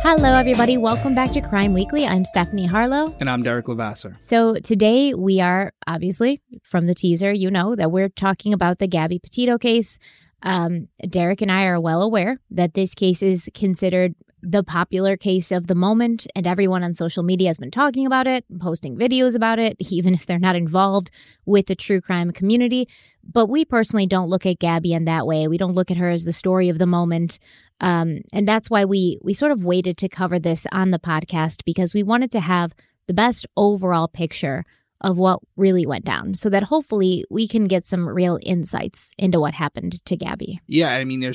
Hello, everybody. Welcome back to Crime Weekly. I'm Stephanie Harlow. And I'm Derek Lavasser. So today we are, obviously, from the teaser, you know that we're talking about the Gabby Petito case. Derek and I are well aware that this case is considered the popular case of the moment, and everyone on social media has been talking about it, posting videos about it, even if they're not involved with the true crime community. But we personally don't look at Gabby in that way. We don't look at her as the story of the moment. And that's why we sort of waited to cover this on the podcast, because we wanted to have the best overall picture of what really went down so that hopefully we can get some real insights into what happened to Gabby. Yeah, I mean, there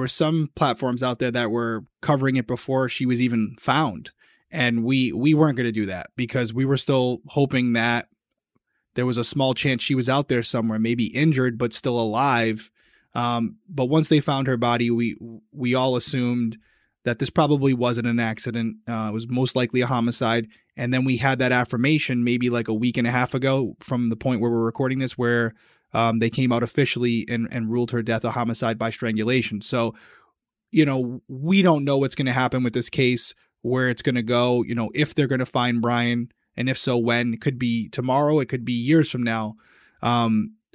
were some platforms out there that were covering it before she was even found. And we weren't going to do that because we were still hoping that there was a small chance she was out there somewhere, maybe injured, but still alive. But once they found her body, we all assumed that this probably wasn't an accident. It was most likely a homicide. And then we had that affirmation maybe like a week and a half ago from the point where we're recording this, where they came out officially and ruled her death a homicide by strangulation. So, you know, we don't know what's going to happen with this case, where it's going to go, you know, if they're going to find Brian. And if so, when? It could be tomorrow. It could be years from now.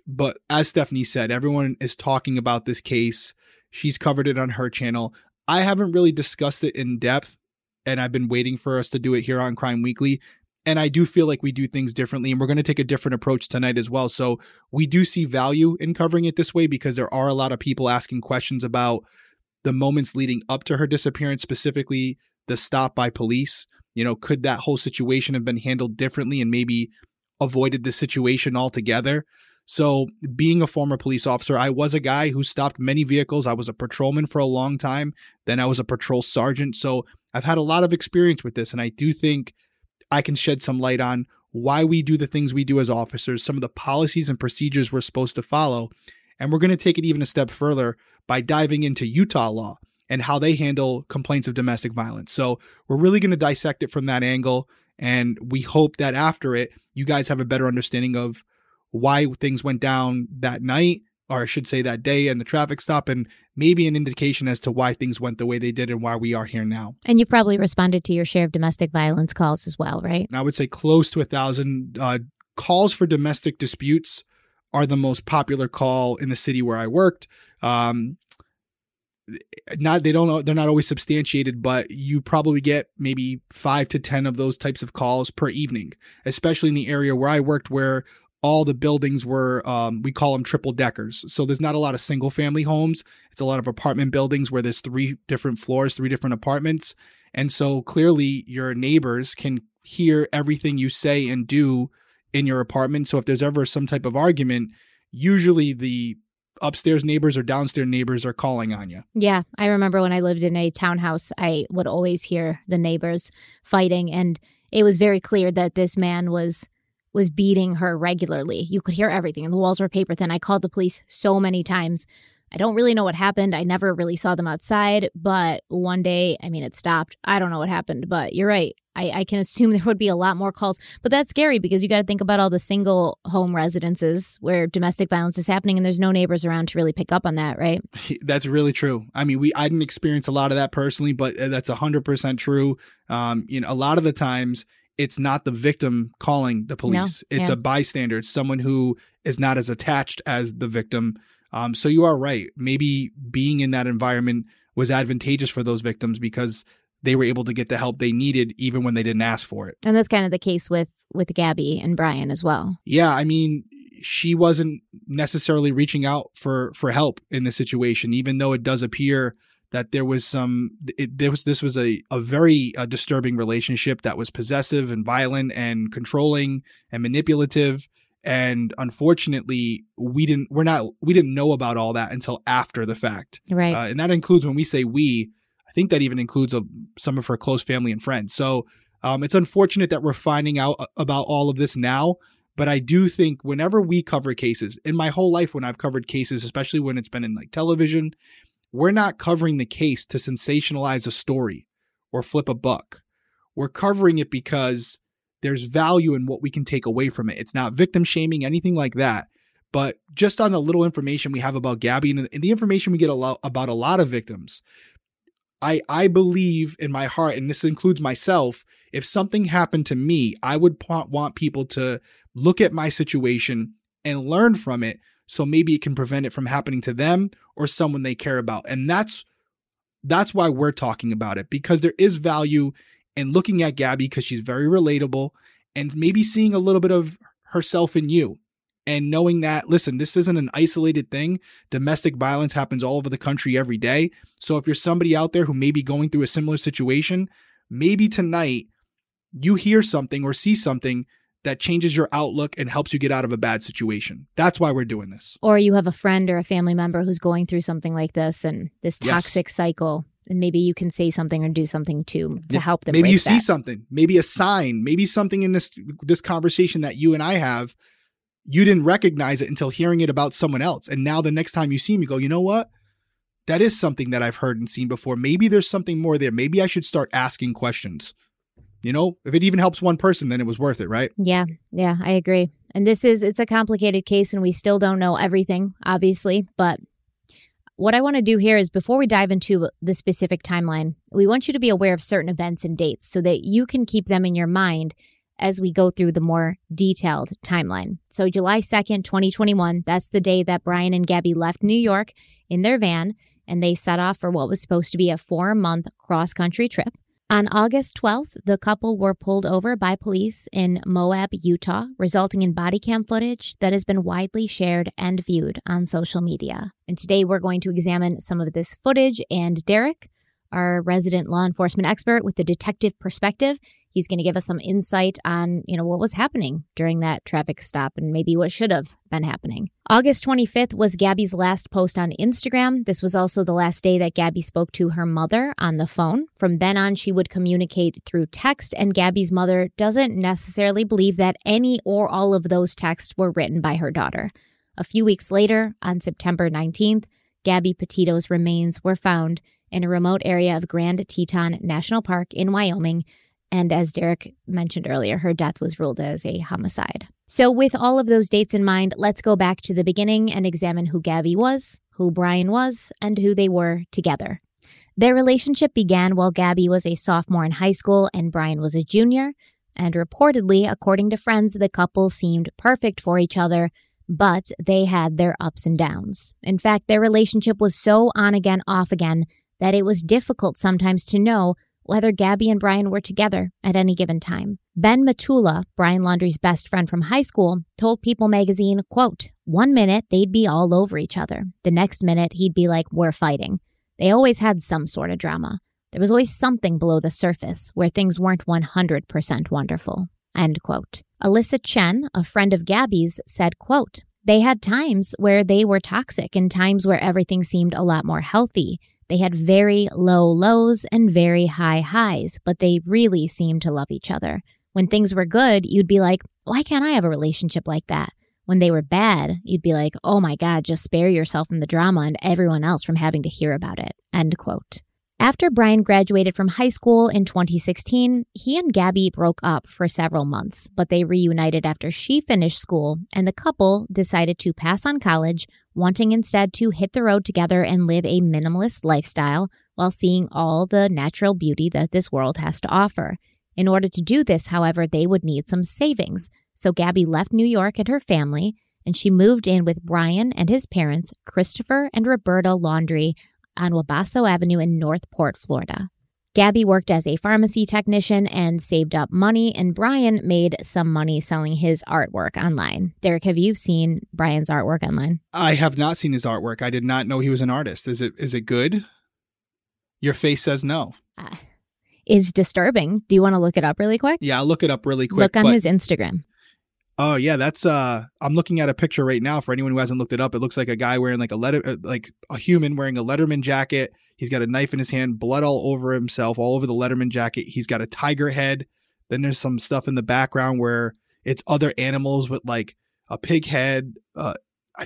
But as Stephanie said, everyone is talking about this case. She's covered it on her channel. I haven't really discussed it in depth, and I've been waiting for us to do it here on Crime Weekly. And I do feel like we do things differently, and we're going to take a different approach tonight as well. So we do see value in covering it this way, because there are a lot of people asking questions about the moments leading up to her disappearance, specifically the stop by police. You know, could that whole situation have been handled differently and maybe avoided the situation altogether? So being a former police officer, I was a guy who stopped many vehicles. I was a patrolman for a long time. Then I was a patrol sergeant. So I've had a lot of experience with this. And I do think I can shed some light on why we do the things we do as officers, some of the policies and procedures we're supposed to follow. And we're going to take it even a step further by diving into Utah law and how they handle complaints of domestic violence. So we're really going to dissect it from that angle. And we hope that after it, you guys have a better understanding of why things went down that night, or I should say that day, and the traffic stop, and maybe an indication as to why things went the way they did and why we are here now. And you probably responded to your share of domestic violence calls as well, right? And I would say close to 1,000 calls for domestic disputes are the most popular call in the city where I worked. They're not always substantiated, but you probably get maybe 5 to 10 of those types of calls per evening, especially in the area where I worked, where all the buildings were, we call them triple deckers. So there's not a lot of single family homes. It's a lot of apartment buildings where there's three different floors, three different apartments. And so clearly your neighbors can hear everything you say and do in your apartment. So if there's ever some type of argument, usually the upstairs neighbors or downstairs neighbors are calling on you. Yeah. I remember when I lived in a townhouse, I would always hear the neighbors fighting. And it was very clear that this man was beating her regularly. You could hear everything, and the walls were paper thin. I called the police so many times. I don't really know what happened. I never really saw them outside, but one day, I mean, it stopped. I don't know what happened, but you're right. I can assume there would be a lot more calls, but that's scary because you got to think about all the single home residences where domestic violence is happening and there's no neighbors around to really pick up on that, right? That's really true. I mean, I didn't experience a lot of that personally, but that's 100% true. You know, a lot of the times it's not the victim calling the police. No, it's a bystander. It's someone who is not as attached as the victim. So you are right. Maybe being in that environment was advantageous for those victims because they were able to get the help they needed even when they didn't ask for it. And that's kind of the case with Gabby and Brian as well. Yeah, I mean, she wasn't necessarily reaching out for help in this situation, even though it does appear that there was this was a very disturbing relationship that was possessive and violent and controlling and manipulative. And unfortunately, we didn't know about all that until after the fact. Right. And that includes, when we say we, I think that even includes some of her close family and friends. So it's unfortunate that we're finding out about all of this now. But I do think whenever we cover cases, in my whole life when I've covered cases, especially when it's been in like television, we're not covering the case to sensationalize a story or flip a buck. We're covering it because there's value in what we can take away from it. It's not victim shaming, anything like that. But just on the little information we have about Gabby and the information we get about a lot of victims, I believe in my heart, and this includes myself, if something happened to me, I would want people to look at my situation and learn from it so maybe it can prevent it from happening to them or someone they care about. And that's why we're talking about it, because there is value and looking at Gabby because she's very relatable and maybe seeing a little bit of herself in you and knowing that, listen, this isn't an isolated thing. Domestic violence happens all over the country every day. So if you're somebody out there who may be going through a similar situation, maybe tonight you hear something or see something that changes your outlook and helps you get out of a bad situation. That's why we're doing this. Or you have a friend or a family member who's going through something like this and this toxic cycle. And maybe you can say something or do something to help them. Maybe you see something, maybe a sign, maybe something in this conversation that you and I have, you didn't recognize it until hearing it about someone else. And now the next time you see me, go, you know what? That is something that I've heard and seen before. Maybe there's something more there. Maybe I should start asking questions. You know, if it even helps one person, then it was worth it, right? Yeah. Yeah, I agree. And it's a complicated case and we still don't know everything, obviously, but what I want to do here is before we dive into the specific timeline, we want you to be aware of certain events and dates so that you can keep them in your mind as we go through the more detailed timeline. So July 2nd, 2021, that's the day that Brian and Gabby left New York in their van and they set off for what was supposed to be a 4-month cross-country trip. On August 12th, the couple were pulled over by police in Moab, Utah, resulting in body cam footage that has been widely shared and viewed on social media. And today we're going to examine some of this footage, and Derek, our resident law enforcement expert with the detective perspective, he's going to give us some insight on, you know, what was happening during that traffic stop and maybe what should have been happening. August 25th was Gabby's last post on Instagram. This was also the last day that Gabby spoke to her mother on the phone. From then on, she would communicate through text, and Gabby's mother doesn't necessarily believe that any or all of those texts were written by her daughter. A few weeks later, on September 19th, Gabby Petito's remains were found in a remote area of Grand Teton National Park in Wyoming. And as Derek mentioned earlier, her death was ruled as a homicide. So with all of those dates in mind, let's go back to the beginning and examine who Gabby was, who Brian was, and who they were together. Their relationship began while Gabby was a sophomore in high school and Brian was a junior. And reportedly, according to friends, the couple seemed perfect for each other, but they had their ups and downs. In fact, their relationship was so on again, off again, that it was difficult sometimes to know whether Gabby and Brian were together at any given time. Ben Matula, Brian Laundrie's best friend from high school, told People magazine, quote, "One minute they'd be all over each other. The next minute he'd be like, we're fighting. They always had some sort of drama. There was always something below the surface where things weren't 100% wonderful," end quote. Alyssa Chen, a friend of Gabby's, said, quote, "They had times where they were toxic and times where everything seemed a lot more healthy. They had very low lows and very high highs, but they really seemed to love each other. When things were good, you'd be like, why can't I have a relationship like that? When they were bad, you'd be like, oh my God, just spare yourself from the drama and everyone else from having to hear about it," end quote. After Brian graduated from high school in 2016, he and Gabby broke up for several months, but they reunited after she finished school, and the couple decided to pass on college, wanting instead to hit the road together and live a minimalist lifestyle while seeing all the natural beauty that this world has to offer. In order to do this, however, they would need some savings, so Gabby left New York and her family, and she moved in with Brian and his parents, Christopher and Roberta Laundrie, on Wabasso Avenue in Northport, Florida. Gabby worked as a pharmacy technician and saved up money, and Brian made some money selling his artwork online. Derek, have you seen Brian's artwork online? I have not seen his artwork. I did not know he was an artist. Is it good? Your face says no. It's disturbing. Do you want to look it up really quick? Yeah, I'll look it up really quick. Look on his Instagram. Oh, yeah, that's I'm looking at a picture right now. For anyone who hasn't looked it up, it looks like a guy wearing like a human wearing a Letterman jacket. He's got a knife in his hand, blood all over himself, all over the Letterman jacket. He's got a tiger head. Then there's some stuff in the background where it's other animals with like a pig head. I've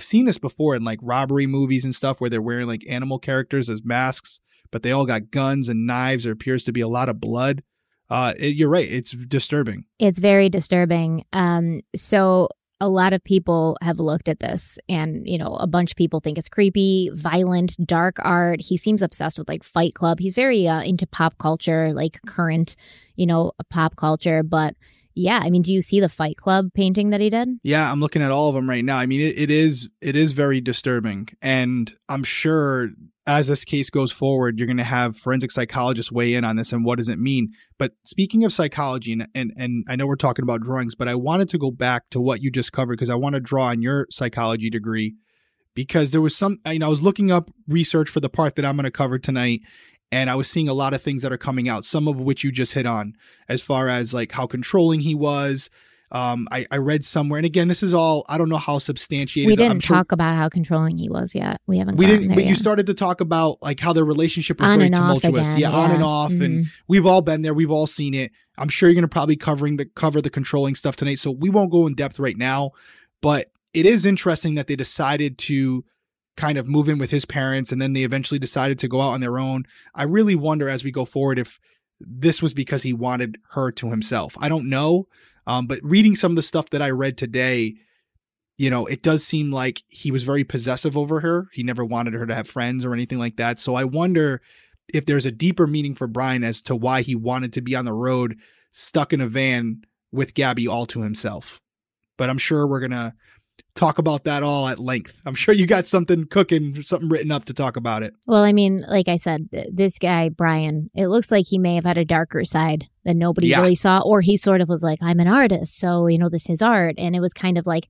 seen this before in like robbery movies and stuff where they're wearing like animal characters as masks, but they all got guns and knives. There appears to be a lot of blood. You're right. It's disturbing. It's very disturbing. So a lot of people have looked at this and, you know, a bunch of people think it's creepy, violent, dark art. He seems obsessed with like Fight Club. He's very into pop culture, like current, you know, pop culture. But yeah, I mean, do you see the Fight Club painting that he did? Yeah, I'm looking at all of them right now. I mean, it is very disturbing. And I'm sure as this case goes forward, you're going to have forensic psychologists weigh in on this and what does it mean. But speaking of psychology, and I know we're talking about drawings, but I wanted to go back to what you just covered because I want to draw on your psychology degree because there was some, you know, I was looking up research for the part that I'm going to cover tonight. And I was seeing a lot of things that are coming out, some of which you just hit on as far as like how controlling he was. I read somewhere, and again, this is all, I don't know how substantiated. We didn't talk about how controlling he was yet. We haven't. We didn't. But yet. You started to talk about like how their relationship was very tumultuous. Again, yeah, on and off, and we've all been there. We've all seen it. I'm sure you're going to probably cover the controlling stuff tonight, so we won't go in depth right now. But it is interesting that they decided to kind of move in with his parents, and then they eventually decided to go out on their own. I really wonder as we go forward if this was because he wanted her to himself. I don't know. But reading some of the stuff that I read today, you know, it does seem like he was very possessive over her. He never wanted her to have friends or anything like that. So I wonder if there's a deeper meaning for Brian as to why he wanted to be on the road, stuck in a van with Gabby all to himself. But I'm sure we're going to talk about that all at length. I'm sure you got something cooking, something written up to talk about it. Well, I mean, like I said, this guy, Brian, it looks like he may have had a darker side that nobody really saw, or he sort of was like, I'm an artist, so, you know, this is art. And it was kind of like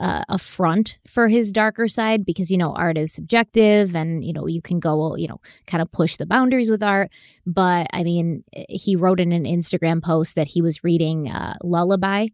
a front for his darker side because, you know, art is subjective and, you know, you can go, you know, kind of push the boundaries with art. But I mean, he wrote in an Instagram post that he was reading Lullaby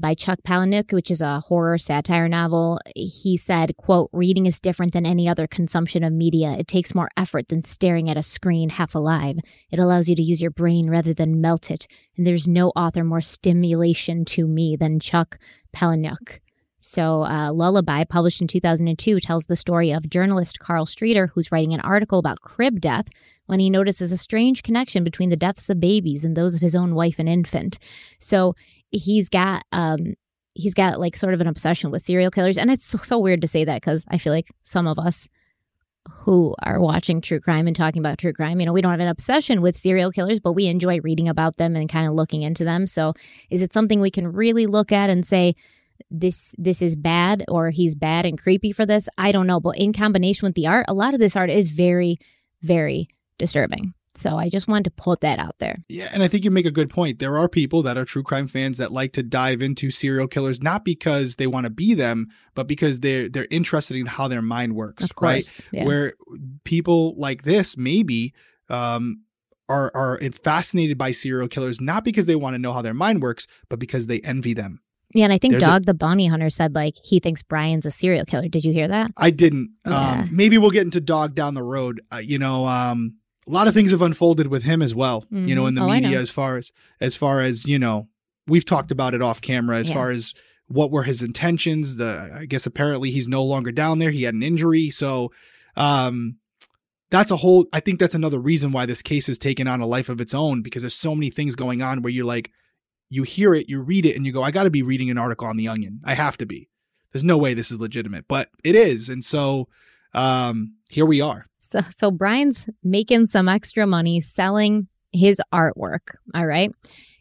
by Chuck Palahniuk, which is a horror satire novel. He said, quote, reading is different than any other consumption of media. It takes more effort than staring at a screen half alive. It allows you to use your brain rather than melt it. And there's no author more stimulation to me than Chuck Palahniuk. So Lullaby, published in 2002, tells the story of journalist Carl Streeter, who's writing an article about crib death when he notices a strange connection between the deaths of babies and those of his own wife and infant. So he's got like sort of an obsession with serial killers. And it's so weird to say that because I feel like some of us who are watching true crime and talking about true crime, you know, we don't have an obsession with serial killers, but we enjoy reading about them and kind of looking into them. So is it something we can really look at and say, this is bad, or he's bad and creepy for this? I don't know. But in combination with the art, a lot of this art is very, very disturbing. So I just wanted to put that out there. Yeah, and I think you make a good point. There are people that are true crime fans that like to dive into serial killers, not because they want to be them, but because they're interested in how their mind works, of course, right? Yeah. Where people like this maybe are fascinated by serial killers, not because they want to know how their mind works, but because they envy them. Yeah, and I think Dog the Bounty Hunter said, like, he thinks Brian's a serial killer. Did you hear that? I didn't. Yeah. Maybe we'll get into Dog down the road. A lot of things have unfolded with him as well, you know, in the media, as far as, you know, we've talked about it off camera, as far as what were his intentions. I guess apparently he's no longer down there. He had an injury. So I think that's another reason why this case has taken on a life of its own, because there's so many things going on where you're like, you hear it, you read it, and you go, I got to be reading an article on The Onion. I have to be. There's no way this is legitimate, but it is. And so here we are. So Brian's making some extra money selling his artwork, all right?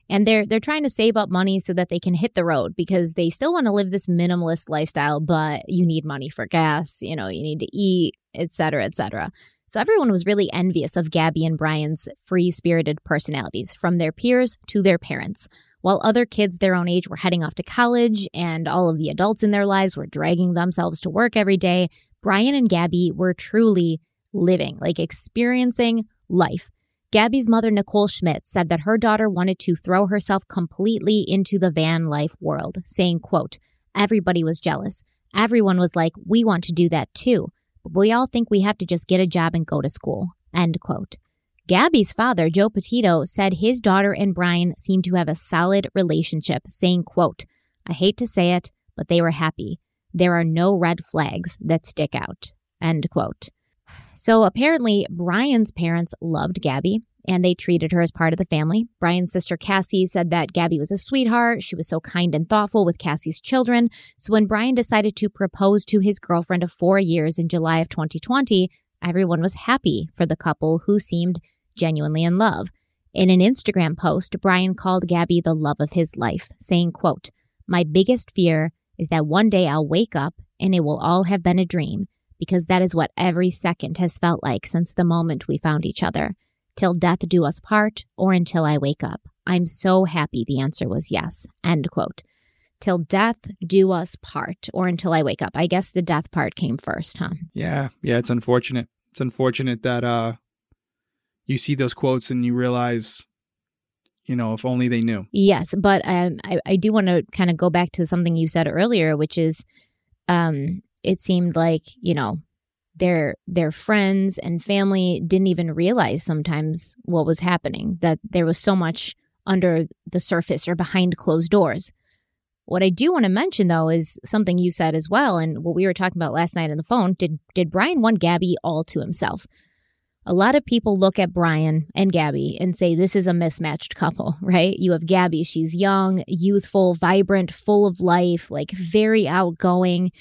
And they're trying to save up money so that they can hit the road, because they still want to live this minimalist lifestyle, but you need money for gas, you know, you need to eat, et cetera, et cetera. So everyone was really envious of Gabby and Brian's free-spirited personalities, from their peers to their parents, while other kids their own age were heading off to college and all of the adults in their lives were dragging themselves to work every day. Brian and Gabby were truly living, like experiencing life. Gabby's mother, Nicole Schmidt, said that her daughter wanted to throw herself completely into the van life world, saying, quote, everybody was jealous. Everyone was like, we want to do that too. But we all think we have to just get a job and go to school, end quote. Gabby's father, Joe Petito, said his daughter and Brian seemed to have a solid relationship, saying, quote, I hate to say it, but they were happy. There are no red flags that stick out, end quote. So apparently, Brian's parents loved Gabby and they treated her as part of the family. Brian's sister Cassie said that Gabby was a sweetheart. She was so kind and thoughtful with Cassie's children. So when Brian decided to propose to his girlfriend of 4 years in July of 2020, everyone was happy for the couple, who seemed genuinely in love. In an Instagram post, Brian called Gabby the love of his life, saying, quote, my biggest fear is that one day I'll wake up and it will all have been a dream, because that is what every second has felt like since the moment we found each other. Till death do us part, or until I wake up. I'm so happy the answer was yes, end quote. Till death do us part, or until I wake up. I guess the death part came first, huh? Yeah, it's unfortunate. It's unfortunate that you see those quotes and you realize, you know, if only they knew. Yes, but I do want to kind of go back to something you said earlier, which is... it seemed like, you know, their friends and family didn't even realize sometimes what was happening, that there was so much under the surface or behind closed doors. What I do want to mention, though, is something you said as well, and what we were talking about last night on the phone. Did Brian want Gabby all to himself? A lot of people look at Brian and Gabby and say, this is a mismatched couple, right? You have Gabby. She's young, youthful, vibrant, full of life, like very outgoing.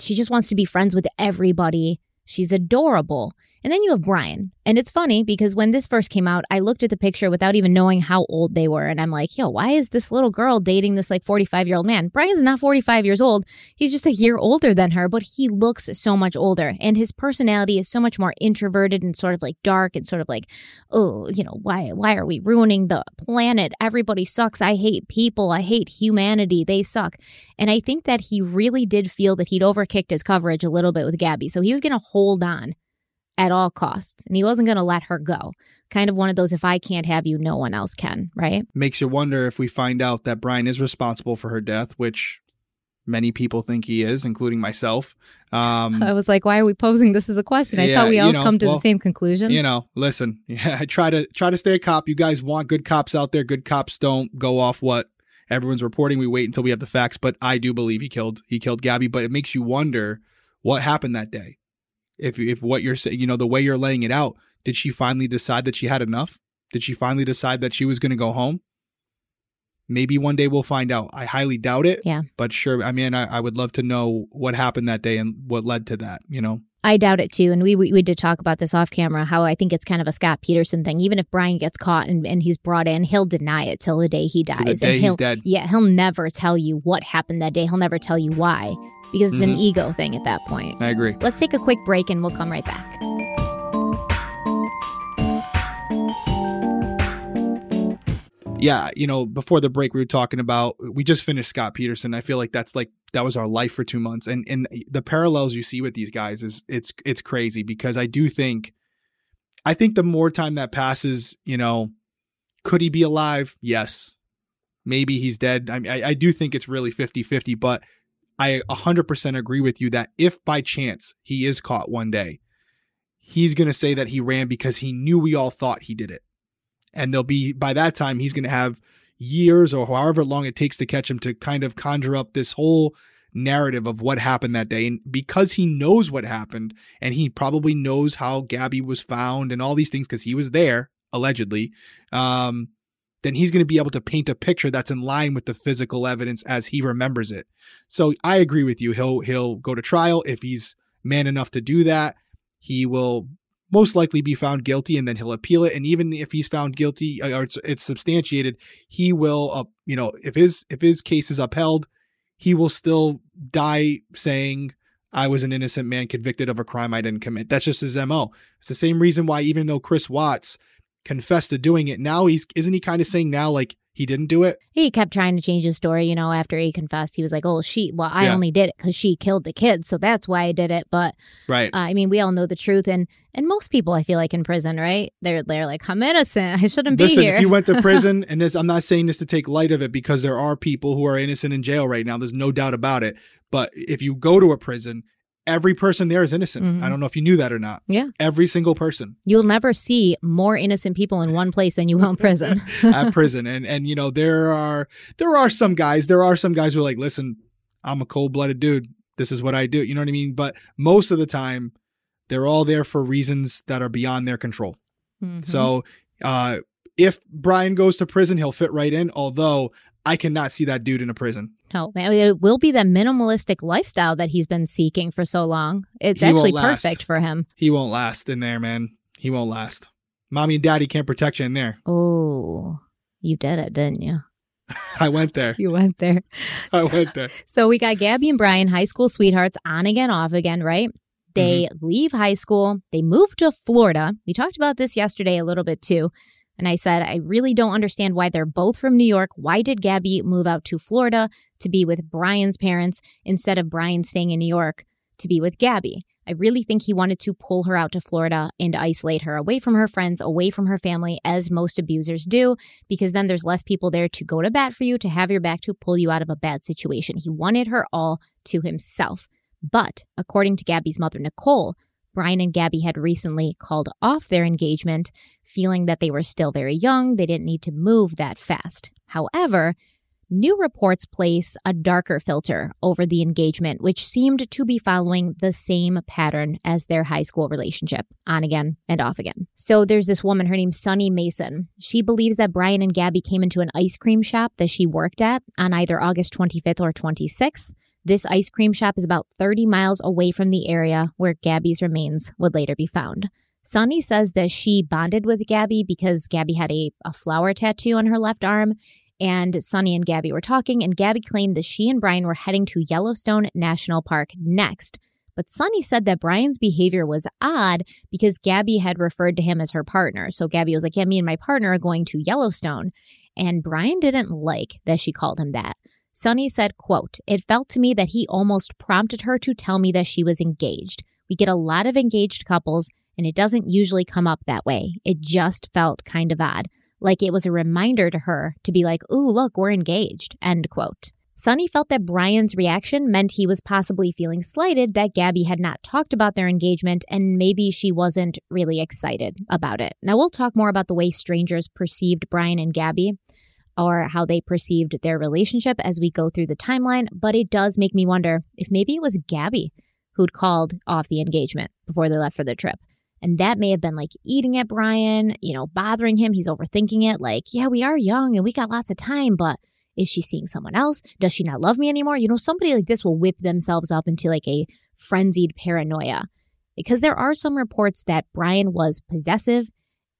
She just wants to be friends with everybody. She's adorable. And then you have Brian. And it's funny because when this first came out, I looked at the picture without even knowing how old they were. And I'm like, yo, why is this little girl dating this like 45-year-old man? Brian's not 45 years old. He's just a year older than her, but he looks so much older. And his personality is so much more introverted and sort of like dark and sort of like, oh, you know, why are we ruining the planet? Everybody sucks. I hate people. I hate humanity. They suck. And I think that he really did feel that he'd overkicked his coverage a little bit with Gabby. So he was going to hold on at all costs. And he wasn't going to let her go. Kind of one of those, if I can't have you, no one else can, right? Makes you wonder if we find out that Brian is responsible for her death, which many people think he is, including myself. I was like, why are we posing this as a question? I thought we all come to the same conclusion. You know, listen, I try to stay a cop. You guys want good cops out there. Good cops don't go off what everyone's reporting. We wait until we have the facts. But I do believe he killed Gabby. But it makes you wonder what happened that day. If what you're saying, you know, the way you're laying it out, did she finally decide that she had enough? Did she finally decide that she was going to go home? Maybe one day we'll find out. I highly doubt it. Yeah. But sure, I mean, I would love to know what happened that day and what led to that, you know? I doubt it too. And we did talk about this off camera, how I think it's kind of a Scott Peterson thing. Even if Brian gets caught and he's brought in, he'll deny it till the day he dies. Till the day he's dead. Yeah, he'll never tell you what happened that day. He'll never tell you why. Because it's an ego thing at that point. I agree. Let's take a quick break and we'll come right back. yeah, you know, before the break, we were talking about, we just finished Scott Peterson. I feel like that's like, that was our life for 2 months. And the parallels you see with these guys is it's crazy, because I think the more time that passes, you know, could he be alive? Yes. Maybe he's dead. I do think it's really 50-50, but I 100% agree with you that if by chance he is caught one day, he's going to say that he ran because he knew we all thought he did it. And there'll be, by that time, he's going to have years or however long it takes to catch him to kind of conjure up this whole narrative of what happened that day. And because he knows what happened, and he probably knows how Gabby was found and all these things, because he was there, allegedly, then he's going to be able to paint a picture that's in line with the physical evidence as he remembers it. So I agree with you. He'll go to trial. If he's man enough to do that, he will most likely be found guilty, and then he'll appeal it. And even if he's found guilty or it's substantiated, he will, you know, if his case is upheld, he will still die saying, I was an innocent man convicted of a crime I didn't commit. That's just his MO. It's the same reason why, even though Chris Watts confessed to doing it, now isn't he kind of saying now, like, he didn't do it? He kept trying to change his story, you know, after he confessed. He was like, I only did it because she killed the kids, so that's why I did it. But right, I mean, we all know the truth, and most people, I feel like, in prison, right, they're like, I'm innocent, I shouldn't be here. If you went to prison, and this, I'm not saying this to take light of it, because there are people who are innocent in jail right now, there's no doubt about it, but if you go to a prison, every person there is innocent. Mm-hmm. I don't know if you knew that or not. Yeah. Every single person. You'll never see more innocent people in one place than you will in prison. At prison. And you know, there are some guys. There are some guys who are like, listen, I'm a cold-blooded dude. This is what I do. You know what I mean? But most of the time, they're all there for reasons that are beyond their control. Mm-hmm. So if Brian goes to prison, he'll fit right in, although I cannot see that dude in a prison. No, man, it will be the minimalistic lifestyle that he's been seeking for so long. It's actually perfect for him. He won't last in there, man. He won't last. Mommy and daddy can't protect you in there. Oh, you did it, didn't you? I went there. You went there. I went there. So we got Gabby and Brian, high school sweethearts, on again, off again, right? They leave high school. They move to Florida. We talked about this yesterday a little bit, too. And I said, I really don't understand why they're both from New York. Why did Gabby move out to Florida to be with Brian's parents instead of Brian staying in New York to be with Gabby? I really think he wanted to pull her out to Florida and isolate her away from her friends, away from her family, as most abusers do, because then there's less people there to go to bat for you, to have your back, to pull you out of a bad situation. He wanted her all to himself. But according to Gabby's mother, Nicole, Brian and Gabby had recently called off their engagement, feeling that they were still very young. They didn't need to move that fast. However, new reports place a darker filter over the engagement, which seemed to be following the same pattern as their high school relationship, on again and off again. So there's this woman, her name's Sunny Mason. She believes that Brian and Gabby came into an ice cream shop that she worked at on either August 25th or 26th. This ice cream shop is about 30 miles away from the area where Gabby's remains would later be found. Sunny says that she bonded with Gabby because Gabby had a flower tattoo on her left arm, and Sunny and Gabby were talking, and Gabby claimed that she and Brian were heading to Yellowstone National Park next. But Sunny said that Brian's behavior was odd because Gabby had referred to him as her partner. So Gabby was like, yeah, me and my partner are going to Yellowstone. And Brian didn't like that she called him that. Sunny said, quote, it felt to me that he almost prompted her to tell me that she was engaged. We get a lot of engaged couples, and it doesn't usually come up that way. It just felt kind of odd, like it was a reminder to her to be like, ooh, look, we're engaged, end quote. Sunny felt that Brian's reaction meant he was possibly feeling slighted that Gabby had not talked about their engagement, and maybe she wasn't really excited about it. Now, we'll talk more about the way strangers perceived Brian and Gabby, or how they perceived their relationship as we go through the timeline, but it does make me wonder if maybe it was Gabby who'd called off the engagement before they left for the trip. And that may have been like eating at Brian, you know, bothering him. He's overthinking it, like, yeah, we are young and we got lots of time, but is she seeing someone else? Does she not love me anymore? You know, somebody like this will whip themselves up into like a frenzied paranoia, because there are some reports that Brian was possessive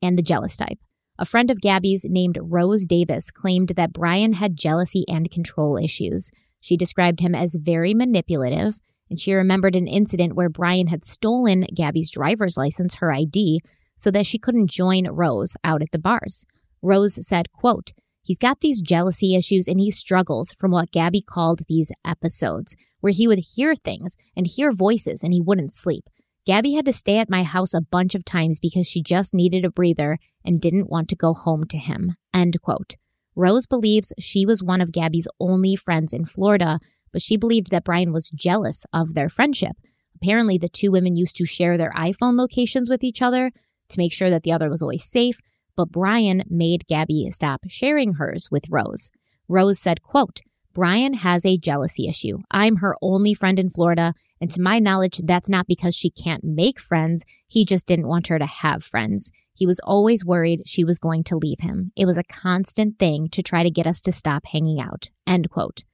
and the jealous type. A friend of Gabby's named Rose Davis claimed that Brian had jealousy and control issues. She described him as very manipulative, and she remembered an incident where Brian had stolen Gabby's driver's license, her ID, so that she couldn't join Rose out at the bars. Rose said, quote, He's got these jealousy issues and he struggles from what Gabby called these episodes, where he would hear things and hear voices and he wouldn't sleep. Gabby had to stay at my house a bunch of times because she just needed a breather and didn't want to go home to him. End quote. Rose believes she was one of Gabby's only friends in Florida, but she believed that Brian was jealous of their friendship. Apparently, the two women used to share their iPhone locations with each other to make sure that the other was always safe, but Brian made Gabby stop sharing hers with Rose. Rose said, quote, "Brian has a jealousy issue. I'm her only friend in Florida, and to my knowledge, that's not because she can't make friends. He just didn't want her to have friends. He was always worried she was going to leave him. It was a constant thing to try to get us to stop hanging out." End quote.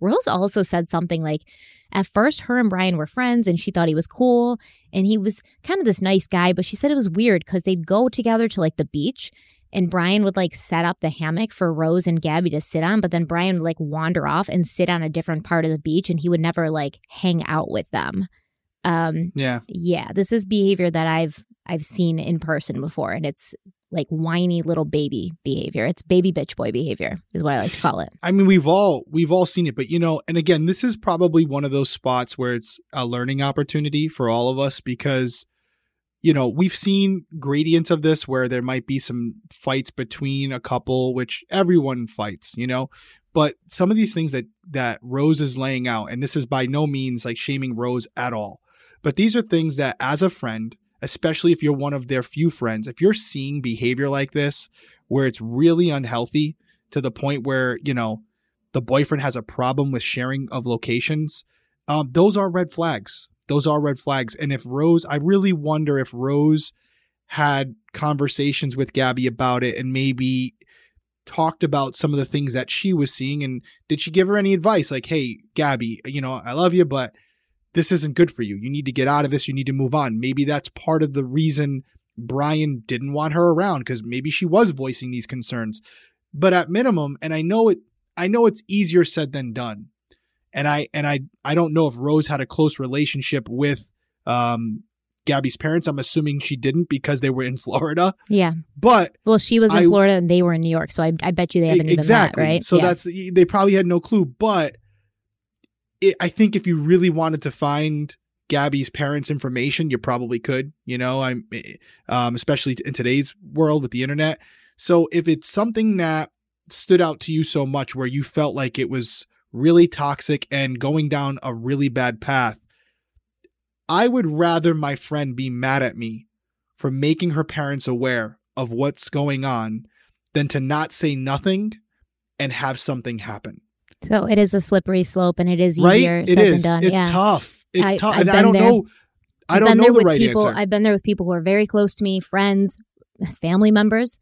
Rose also said something like, at first, her and Brian were friends and she thought he was cool and he was kind of this nice guy, but she said it was weird because they'd go together to like the beach and Brian would like set up the hammock for Rose and Gabby to sit on, but then Brian would like wander off and sit on a different part of the beach and he would never like hang out with them. Yeah, this is behavior that I've seen in person before, and it's like whiny little baby behavior. It's baby bitch boy behavior is what I like to call it. I mean, we've all seen it, but, you know, and again, this is probably one of those spots where it's a learning opportunity for all of us because, you know, we've seen gradients of this where there might be some fights between a couple, which everyone fights, you know, but some of these things that Rose is laying out, and this is by no means like shaming Rose at all, but these are things that as a friend, especially if you're one of their few friends, if you're seeing behavior like this, where it's really unhealthy to the point where, you know, the boyfriend has a problem with sharing of locations, those are red flags. Those are red flags. And if Rose, I really wonder if Rose had conversations with Gabby about it and maybe talked about some of the things that she was seeing. And did she give her any advice? Like, hey, Gabby, you know, I love you, but this isn't good for you. You need to get out of this. You need to move on. Maybe that's part of the reason Brian didn't want her around, because maybe she was voicing these concerns. But at minimum, and I know it's easier said than done. And I don't know if Rose had a close relationship with Gabby's parents. I'm assuming she didn't because they were in Florida. Yeah. But well, she was in Florida and they were in New York, so I bet you they haven't exactly. Even met, right? So yeah. They probably had no clue, but I think if you really wanted to find Gabby's parents' information, you probably could, you know, especially in today's world with the internet. So if it's something that stood out to you so much where you felt like it was really toxic and going down a really bad path, I would rather my friend be mad at me for making her parents aware of what's going on than to not say nothing and have something happen. So it is a slippery slope, and it is easier said than done. It's tough. It's tough. And I don't know. I don't know the right answer. I've been there with people who are very close to me, friends, family members.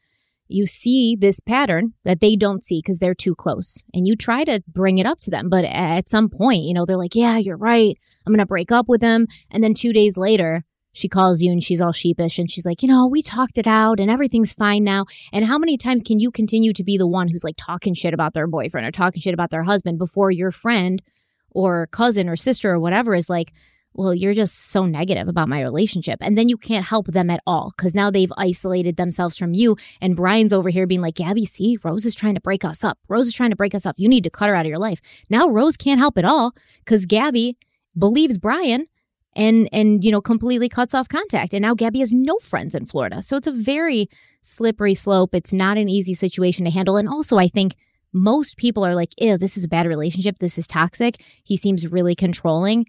You see this pattern that they don't see because they're too close, and you try to bring it up to them. But at some point, you know, they're like, "Yeah, you're right. I'm going to break up with him." And then 2 days later, she calls you and she's all sheepish and she's like, you know, we talked it out and everything's fine now. And how many times can you continue to be the one who's like talking shit about their boyfriend or talking shit about their husband before your friend or cousin or sister or whatever is like, well, you're just so negative about my relationship. And then you can't help them at all because now they've isolated themselves from you. And Brian's over here being like, Gabby, see, Rose is trying to break us up. Rose is trying to break us up. You need to cut her out of your life. Now Rose can't help at all because Gabby believes Brian and you know, completely cuts off contact. And now Gabby has no friends in Florida. So it's a very slippery slope. It's not an easy situation to handle. And also, I think most people are like, ew, this is a bad relationship. This is toxic. He seems really controlling.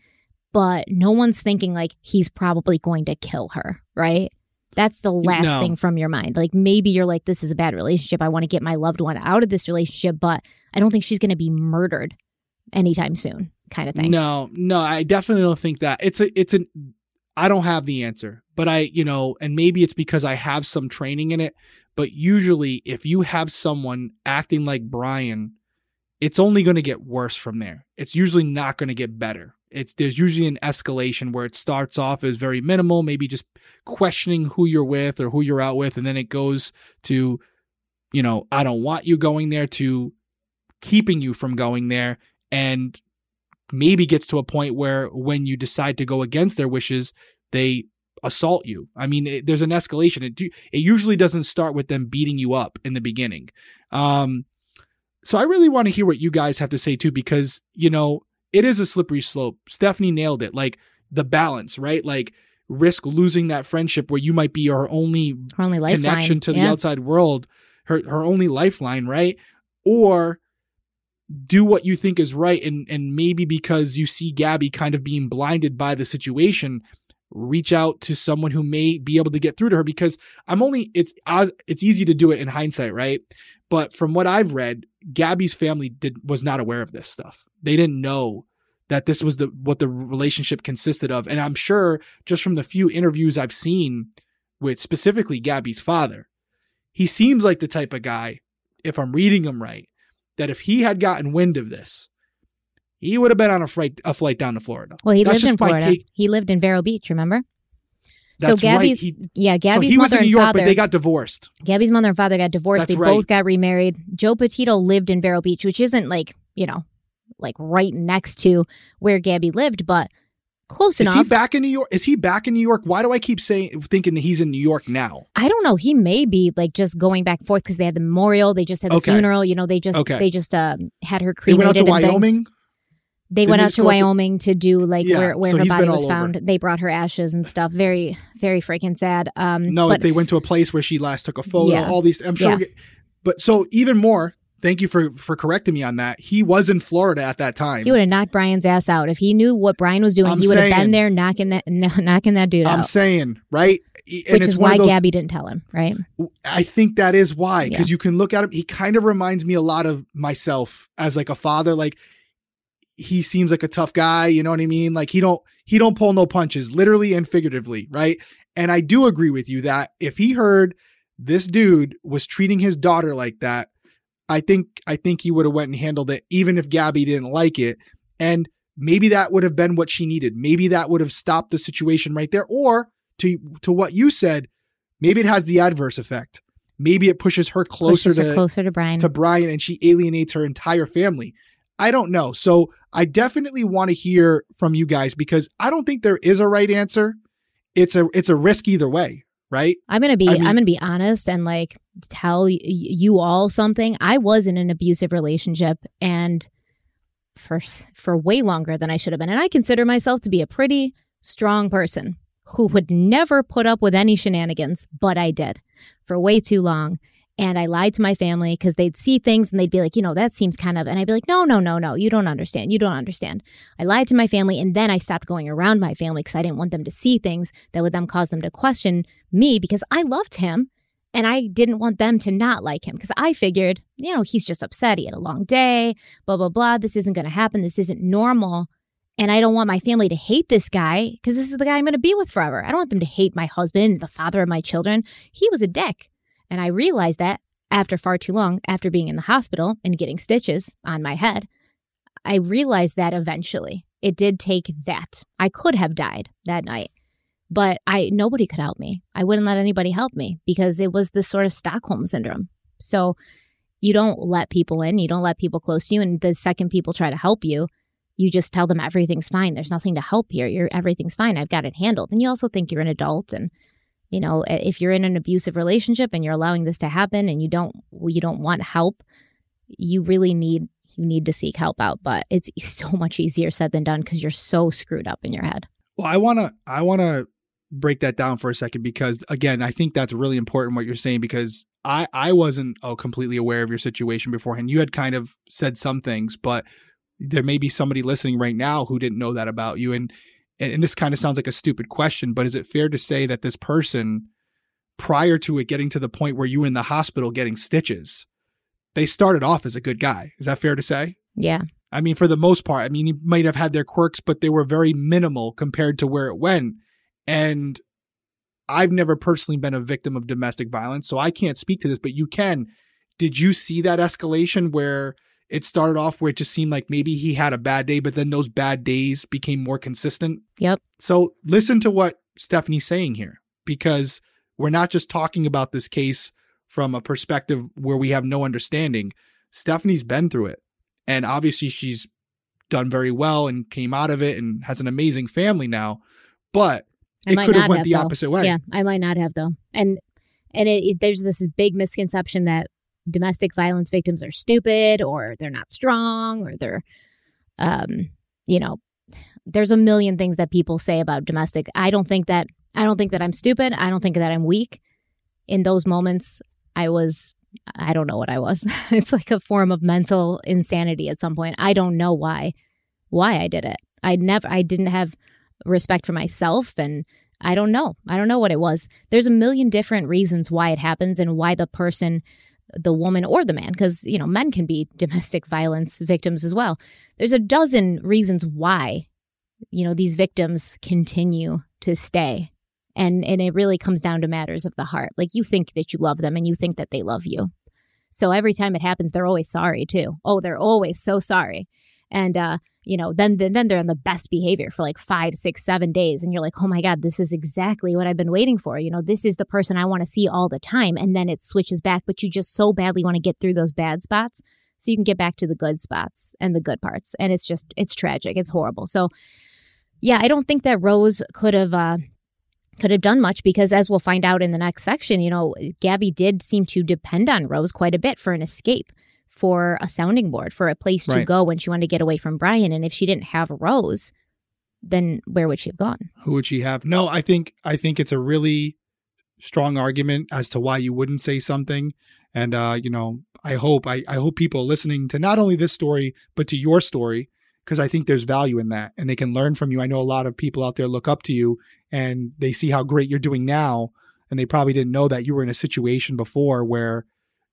But no one's thinking like he's probably going to kill her, right? That's the last thing from your mind. Like maybe you're like, this is a bad relationship. I want to get my loved one out of this relationship, but I don't think she's going to be murdered anytime soon. Kind of thing. No, I definitely don't think that. I don't have the answer, but I, you know, and maybe it's because I have some training in it, but usually if you have someone acting like Brian, it's only going to get worse from there. It's usually not going to get better. There's usually an escalation where it starts off as very minimal, maybe just questioning who you're with or who you're out with. And then it goes to, you know, I don't want you going there, to keeping you from going there. And maybe gets to a point where when you decide to go against their wishes, they assault you. I mean, there's an escalation. It usually doesn't start with them beating you up in the beginning. So I really want to hear what you guys have to say too, because, you know, it is a slippery slope. Stephanie nailed it. Like the balance, right? Like risk losing that friendship where you might be her only connection to the outside world, her only lifeline, right? Or do what you think is right. And maybe because you see Gabby kind of being blinded by the situation, reach out to someone who may be able to get through to her, because it's easy to do it in hindsight, right? But from what I've read, Gabby's family was not aware of this stuff. They didn't know that this was what the relationship consisted of. And I'm sure just from the few interviews I've seen with specifically Gabby's father, he seems like the type of guy, if I'm reading him right, that if he had gotten wind of this, he would have been on a flight down to Florida. Well, he lived in Vero Beach, remember? That's so Gabby's, right. Gabby's so mother was in New York, and father, but they got divorced. Gabby's mother and father got divorced. That's right. Both got remarried. Joe Petito lived in Vero Beach, which isn't like right next to where Gabby lived, but close enough. Is he back in New York? Why do I keep thinking that he's in New York now? I don't know. He may be like just going back and forth because they had the memorial. They just had the funeral. You know, they just had her cremated. They went out to Wyoming? Things. They went out to Wyoming to do where her body was found. They brought her ashes and stuff. Very, very freaking sad. But they went to a place where she last took a photo. Yeah, all these, I'm sure. Yeah. But so even more, thank you for correcting me on that. He was in Florida at that time. He would have knocked Brian's ass out if he knew what Brian was doing. He would have been there knocking that dude out. I'm saying, right? Which is why Gabby didn't tell him, right? I think that is why, because you can look at him. He kind of reminds me a lot of myself as like a father, like. He seems like a tough guy. You know what I mean? Like he don't pull no punches, literally and figuratively. Right. And I do agree with you that if he heard this dude was treating his daughter like that, I think he would have went and handled it, even if Gabby didn't like it. And maybe that would have been what she needed. Maybe that would have stopped the situation right there. Or to what you said, maybe it has the adverse effect. Maybe it pushes her closer to Brian, and she alienates her entire family. I don't know. So I definitely want to hear from you guys, because I don't think there is a right answer. It's a risk either way, right? I'm going to be honest and like tell you all something. I was in an abusive relationship, and for way longer than I should have been. And I consider myself to be a pretty strong person who would never put up with any shenanigans, but I did for way too long. And I lied to my family because they'd see things and they'd be like, you know, that seems kind of, and I'd be like, no, you don't understand. You don't understand. I lied to my family, and then I stopped going around my family because I didn't want them to see things that would then cause them to question me, because I loved him and I didn't want them to not like him, because I figured, you know, he's just upset. He had a long day, blah, blah, blah. This isn't going to happen. This isn't normal. And I don't want my family to hate this guy because this is the guy I'm going to be with forever. I don't want them to hate my husband, the father of my children. He was a dick. And I realized that after far too long, after being in the hospital and getting stitches on my head, I realized that eventually it did take that. I could have died that night, but nobody could help me. I wouldn't let anybody help me because it was this sort of Stockholm syndrome. So you don't let people in, you don't let people close to you. And the second people try to help you, you just tell them everything's fine. There's nothing to help here. Everything's fine. I've got it handled. And you also think you're an adult, and you know, if you're in an abusive relationship and you're allowing this to happen and you don't want help, you need to seek help out. But it's so much easier said than done because you're so screwed up in your head. Well, I want to break that down for a second, because, again, I think that's really important what you're saying, because I wasn't completely aware of your situation beforehand. You had kind of said some things, but there may be somebody listening right now who didn't know that about you. And this kind of sounds like a stupid question, but is it fair to say that this person, prior to it getting to the point where you were in the hospital getting stitches, they started off as a good guy? Is that fair to say? Yeah. I mean, for the most part, I mean, he might have had their quirks, but they were very minimal compared to where it went. And I've never personally been a victim of domestic violence, so I can't speak to this, but you can. Did you see that escalation where it started off where it just seemed like maybe he had a bad day, but then those bad days became more consistent? Yep. So listen to what Stephanie's saying here, because we're not just talking about this case from a perspective where we have no understanding. Stephanie's been through it, and obviously she's done very well and came out of it and has an amazing family now, but it could have went the opposite way. Yeah, I might not have, though. And there's this big misconception that domestic violence victims are stupid or they're not strong or they're, you know, there's a million things that people say about domestic. I don't think that I'm stupid. I don't think that I'm weak. In those moments, I don't know what I was. It's like a form of mental insanity at some point. I don't know why I did it. I didn't have respect for myself, and I don't know what it was. There's a million different reasons why it happens and why the person, the woman or the man, because, you know, men can be domestic violence victims as well. There's a dozen reasons why, you know, these victims continue to stay. And it really comes down to matters of the heart. Like, you think that you love them and you think that they love you. So every time it happens, they're always sorry, too. Oh, they're always so sorry. And, you know, then they're on the best behavior for like 5, 6, 7 days. And you're like, oh, my God, this is exactly what I've been waiting for. You know, this is the person I want to see all the time. And then it switches back. But you just so badly want to get through those bad spots so you can get back to the good spots and the good parts. And it's just, it's tragic. It's horrible. So, yeah, I don't think that Rose could have done much, because as we'll find out in the next section, you know, Gabby did seem to depend on Rose quite a bit for an escape, for a sounding board, for a place to go when she wanted to get away from Brian. And if she didn't have Rose, then where would she have gone? Who would she have? No, I think it's a really strong argument as to why you wouldn't say something. And, you know, I hope people listening to not only this story, but to your story, because I think there's value in that and they can learn from you. I know a lot of people out there look up to you and they see how great you're doing now. And they probably didn't know that you were in a situation before where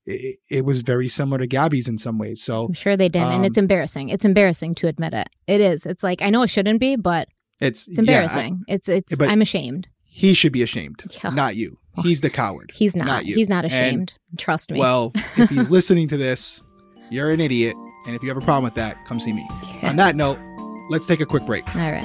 it was very similar to Gabby's in some ways. So I'm sure they did. And it's embarrassing. It's embarrassing to admit it. It is. It's like, I know it shouldn't be, but it's embarrassing. I'm ashamed. He should be ashamed, not you. He's the coward. He's not. Not you. He's not ashamed. And, trust me. Well, if he's listening to this, you're an idiot. And if you have a problem with that, come see me. Yeah. On that note, let's take a quick break. All right.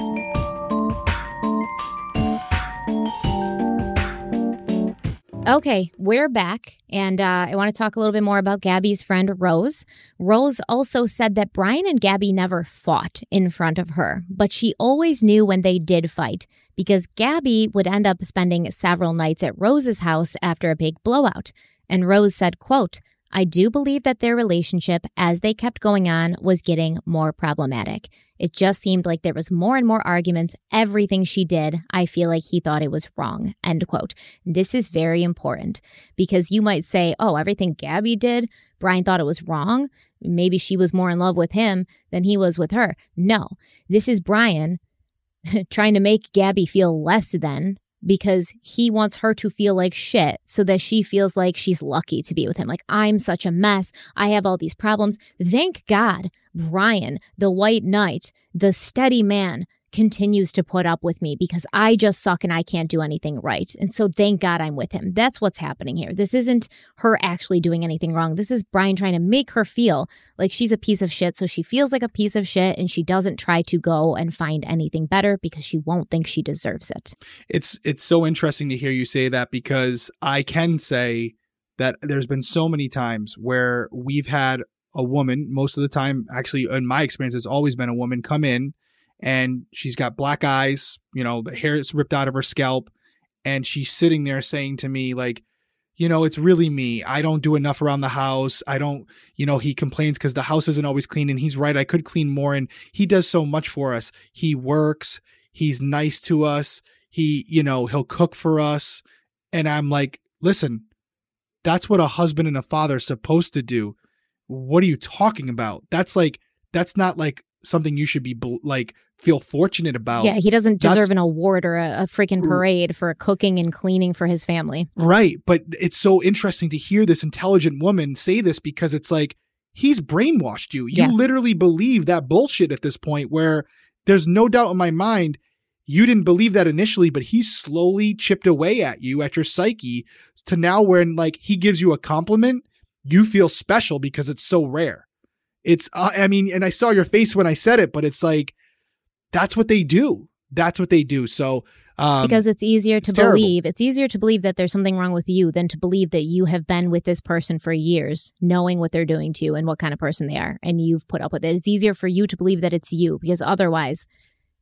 Okay, we're back. And I want to talk a little bit more about Gabby's friend, Rose. Rose also said that Brian and Gabby never fought in front of her, but she always knew when they did fight, because Gabby would end up spending several nights at Rose's house after a big blowout. And Rose said, quote, I do believe that their relationship, as they kept going on, was getting more problematic. It just seemed like there was more and more arguments. Everything she did, I feel like he thought it was wrong, end quote. This is very important, because you might say, oh, everything Gabby did, Brian thought it was wrong. Maybe she was more in love with him than he was with her. No, this is Brian trying to make Gabby feel less than, because he wants her to feel like shit so that she feels like she's lucky to be with him. Like, I'm such a mess. I have all these problems. Thank God Brian, the white knight, the steady man, continues to put up with me because I just suck and I can't do anything right. And so thank God I'm with him. That's what's happening here. This isn't her actually doing anything wrong. This is Brian trying to make her feel like she's a piece of shit. So she feels like a piece of shit and she doesn't try to go and find anything better because she won't think she deserves it. It's so interesting to hear you say that, because I can say that there's been so many times where we've had a woman, most of the time, actually in my experience, it's always been a woman come in. And she's got black eyes, you know, the hair is ripped out of her scalp. And she's sitting there saying to me, like, you know, it's really me. I don't do enough around the house. I don't, you know, he complains because the house isn't always clean. And he's right. I could clean more. And he does so much for us. He works. He's nice to us. He, you know, he'll cook for us. And I'm like, listen, that's what a husband and a father are supposed to do. What are you talking about? That's not like something you should be like, feel fortunate about. Yeah, he doesn't deserve an award or a freaking parade for cooking and cleaning for his family. Right. But it's so interesting to hear this intelligent woman say this, because it's like, he's brainwashed you. You literally believe that bullshit at this point, where there's no doubt in my mind, you didn't believe that initially, but he slowly chipped away at you, at your psyche, to now where, like, he gives you a compliment, you feel special because it's so rare. I mean, and I saw your face when I said it, but it's like, that's what they do. That's what they do. So, because it's easier to believe. It's easier to believe that there's something wrong with you than to believe that you have been with this person for years, knowing what they're doing to you and what kind of person they are. And you've put up with it. It's easier for you to believe that it's you, because otherwise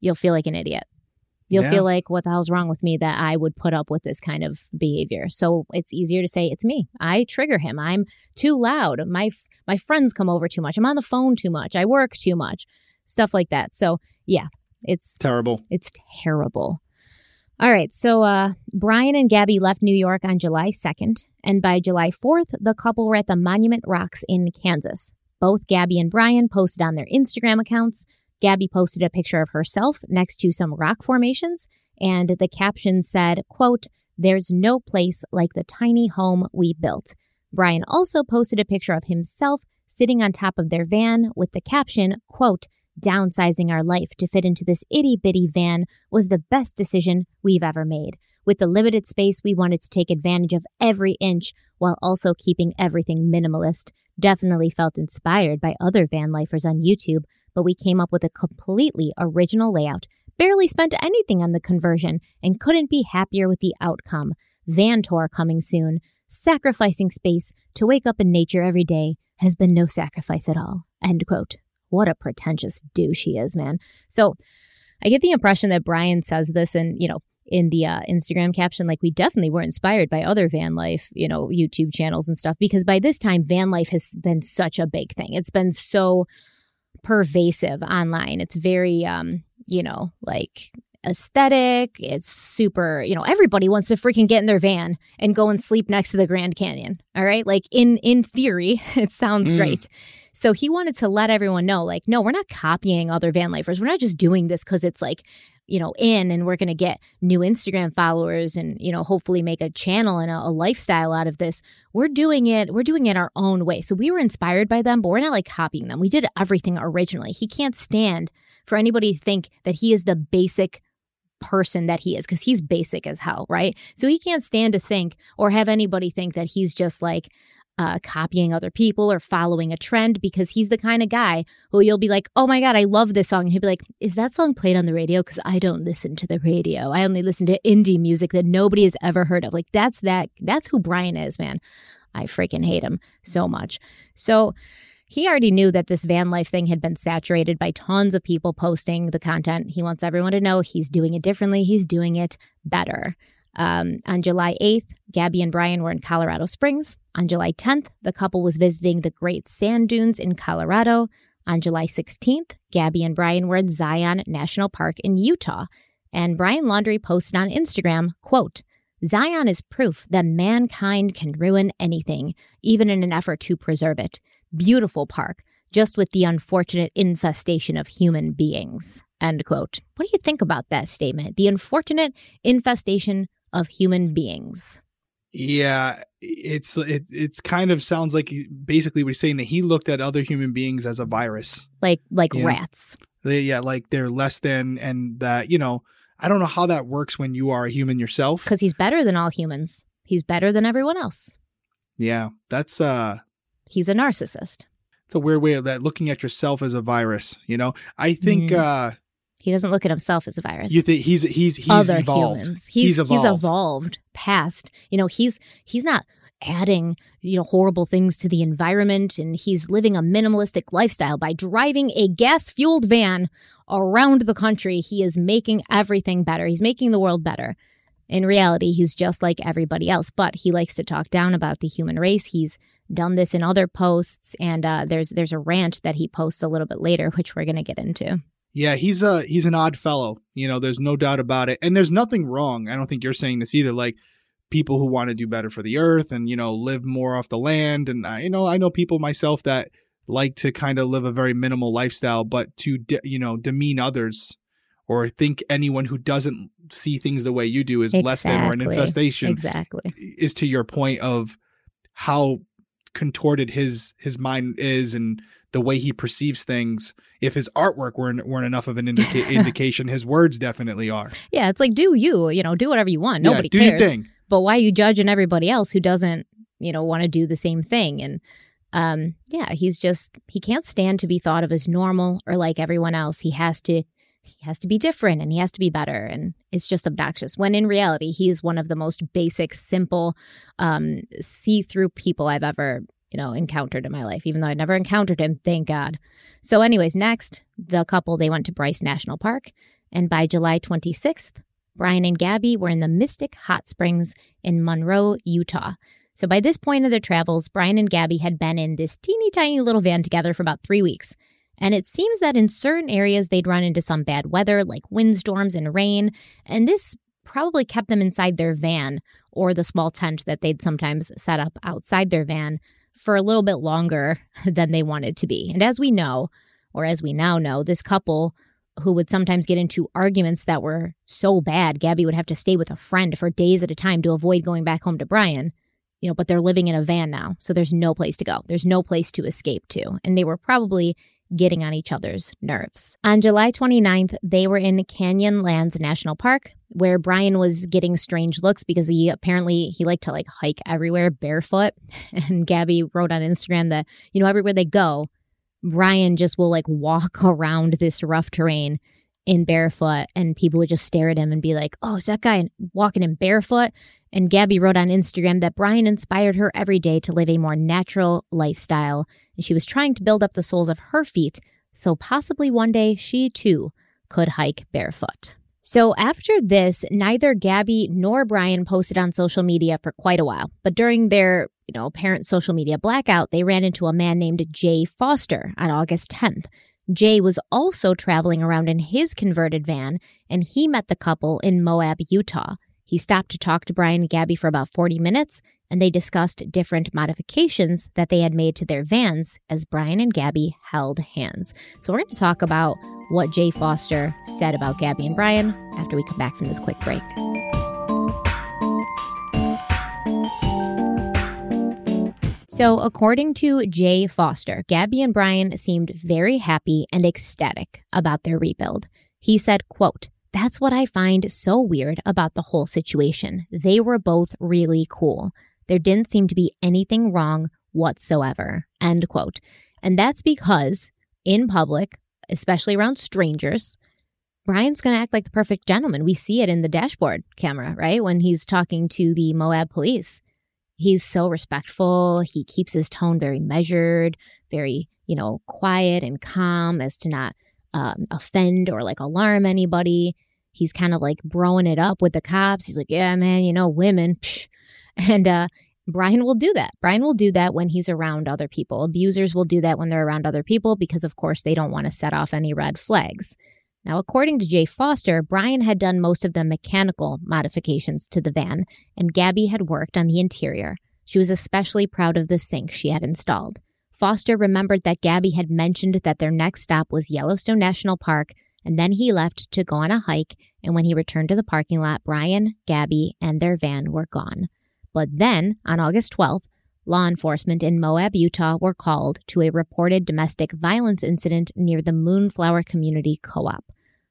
you'll feel like an idiot. You'll feel like, what the hell's wrong with me that I would put up with this kind of behavior? So it's easier to say, it's me. I trigger him. I'm too loud. My friends come over too much. I'm on the phone too much. I work too much. Stuff like that. So, yeah, it's terrible. It's terrible. All right. So Brian and Gabby left New York on July 2nd. And by July 4th, the couple were at the Monument Rocks in Kansas. Both Gabby and Brian posted on their Instagram accounts. Gabby posted a picture of herself next to some rock formations, and the caption said, quote, "There's no place like the tiny home we built." Brian also posted a picture of himself sitting on top of their van with the caption, quote, "Downsizing our life to fit into this itty-bitty van was the best decision we've ever made. With the limited space, we wanted to take advantage of every inch while also keeping everything minimalist. Definitely felt inspired by other van lifers on YouTube, but we came up with a completely original layout, barely spent anything on the conversion, and couldn't be happier with the outcome. Van tour coming soon. Sacrificing space to wake up in nature every day has been no sacrifice at all." End quote. What a pretentious douche he is, man. So I get the impression that Brian says this and, you know, in the Instagram caption, like, we definitely were inspired by other van life, you know, YouTube channels and stuff, because by this time, van life has been such a big thing. It's been so pervasive online. It's very, you know, like aesthetic. It's super, you know, everybody wants to freaking get in their van and go and sleep next to the Grand Canyon. All right. Like in theory, it sounds great. So he wanted to let everyone know, like, no, we're not copying other van lifers. We're not just doing this because it's like, you know, in and we're going to get new Instagram followers and, you know, hopefully make a channel and a lifestyle out of this. We're doing it. We're doing it our own way. So we were inspired by them, but we're not like copying them. We did everything originally. He can't stand for anybody to think that he is the basic person that he is, because he's basic as hell, right? So he can't stand to think or have anybody think that he's just like, copying other people or following a trend, because he's the kind of guy who you'll be like, oh my God, I love this song. And he'll be like, is that song played on the radio? Because I don't listen to the radio. I only listen to indie music that nobody has ever heard of. Like that's who Brian is, man. I freaking hate him so much. So he already knew that this van life thing had been saturated by tons of people posting the content. He wants everyone to know he's doing it differently. He's doing it better. On July 8th, Gabby and Brian were in Colorado Springs. On July 10th, the couple was visiting the Great Sand Dunes in Colorado. On July 16th, Gabby and Brian were at Zion National Park in Utah. And Brian Laundrie posted on Instagram, quote, "Zion is proof that mankind can ruin anything, even in an effort to preserve it. Beautiful park, just with the unfortunate infestation of human beings." End quote. What do you think about that statement? The unfortunate infestation of human beings. Yeah, it's kind of sounds like basically we're saying that he looked at other human beings as a virus, like rats. Yeah, like they're less than, and that, you know, I don't know how that works when you are a human yourself. Because he's better than all humans. He's better than everyone else. Yeah, that's he's a narcissist. It's a weird way of that, looking at yourself as a virus. You know, I think he doesn't look at himself as a virus. You think he's evolved. He's evolved past, you know, he's not adding, you know, horrible things to the environment, and he's living a minimalistic lifestyle by driving a gas-fueled van around the country. He is making everything better. He's making the world better. In reality, he's just like everybody else, but he likes to talk down about the human race. He's done this in other posts, and there's a rant that he posts a little bit later, which we're going to get into. Yeah, he's an odd fellow. You know, there's no doubt about it. And there's nothing wrong. I don't think you're saying this either. Like, people who want to do better for the earth and, you know, live more off the land. And, I know people myself that like to kind of live a very minimal lifestyle, but to, you know, demean others or think anyone who doesn't see things the way you do is less than or an infestation. Exactly. Is to your point of how contorted his mind is and the way he perceives things. If his artwork weren't enough of an indication, his words definitely are. Yeah, it's like, do you know, do whatever you want. Nobody cares. Your thing. But why are you judging everybody else who doesn't, you know, want to do the same thing? And he can't stand to be thought of as normal or like everyone else. He has to be different, and he has to be better. And it's just obnoxious, when in reality, he is one of the most basic, simple, see-through people I've ever, you know, encountered in my life, even though I never encountered him, thank God. So anyways, next, the couple, they went to Bryce National Park, and by July 26th, Brian and Gabby were in the Mystic Hot Springs in Monroe, Utah. So by this point of their travels, Brian and Gabby had been in this teeny tiny little van together for about 3 weeks. And it seems that in certain areas, they'd run into some bad weather, like windstorms and rain, and this probably kept them inside their van or the small tent that they'd sometimes set up outside their van for a little bit longer than they wanted to be. And as we know, or as we now know, this couple who would sometimes get into arguments that were so bad, Gabby would have to stay with a friend for days at a time to avoid going back home to Brian, you know, but they're living in a van now, so there's no place to go. There's no place to escape to. And they were probably getting on each other's nerves. On July 29th, they were in Canyonlands National Park, where Brian was getting strange looks because he liked to hike everywhere barefoot. And Gabby wrote on Instagram that, you know, everywhere they go, Brian just will walk around this rough terrain in barefoot, and people would just stare at him and be like, oh, is that guy walking in barefoot? And Gabby wrote on Instagram that Brian inspired her every day to live a more natural lifestyle, and she was trying to build up the soles of her feet so possibly one day she too could hike barefoot. So after this, neither Gabby nor Brian posted on social media for quite a while. But during their, apparent social media blackout, they ran into a man named Jay Foster on August 10th. Jay was also traveling around in his converted van, and he met the couple in Moab, Utah. He stopped to talk to Brian and Gabby for about 40 minutes, and they discussed different modifications that they had made to their vans as Brian and Gabby held hands. So we're going to talk about what Jay Foster said about Gabby and Brian after we come back from this quick break. So according to Jay Foster, Gabby and Brian seemed very happy and ecstatic about their rebuild. He said, quote, "That's what I find so weird about the whole situation. They were both really cool. There didn't seem to be anything wrong whatsoever," end quote. And that's because in public, especially around strangers, Brian's going to act like the perfect gentleman. We see it in the dashboard camera, right? When he's talking to the Moab police, he's so respectful. He keeps his tone very measured, very, quiet and calm as to not offend or alarm anybody. He's kind of broing it up with the cops. He's like, yeah, man, women. Psh. And Brian will do that. Brian will do that when he's around other people. Abusers will do that when they're around other people because, of course, they don't want to set off any red flags. Now, according to Jay Foster, Brian had done most of the mechanical modifications to the van, and Gabby had worked on the interior. She was especially proud of the sink she had installed. Foster remembered that Gabby had mentioned that their next stop was Yellowstone National Park, and then he left to go on a hike, and when he returned to the parking lot, Brian, Gabby, and their van were gone. But then, on August 12th, law enforcement in Moab, Utah were called to a reported domestic violence incident near the Moonflower Community Co-op.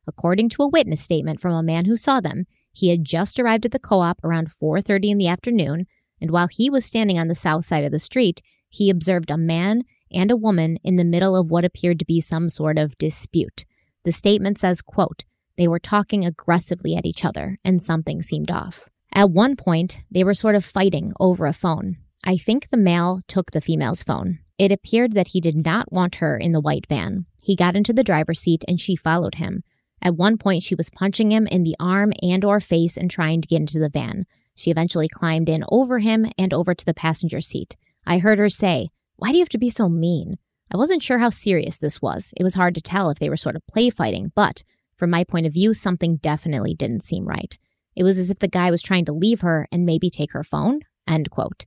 According to a witness statement from a man who saw them, he had just arrived at the co-op around 4:30 in the afternoon, and while he was standing on the south side of the street, he observed a man and a woman in the middle of what appeared to be some sort of dispute. The statement says, quote, "They were talking aggressively at each other, and something seemed off. At one point, they were sort of fighting over a phone. I think the male took the female's phone. It appeared that he did not want her in the white van. He got into the driver's seat, and she followed him. At one point, she was punching him in the arm and/or face and trying to get into the van. She eventually climbed in over him and over to the passenger seat. I heard her say, 'Why do you have to be so mean?' I wasn't sure how serious this was. It was hard to tell if they were sort of play fighting, but from my point of view, something definitely didn't seem right. It was as if the guy was trying to leave her and maybe take her phone," end quote.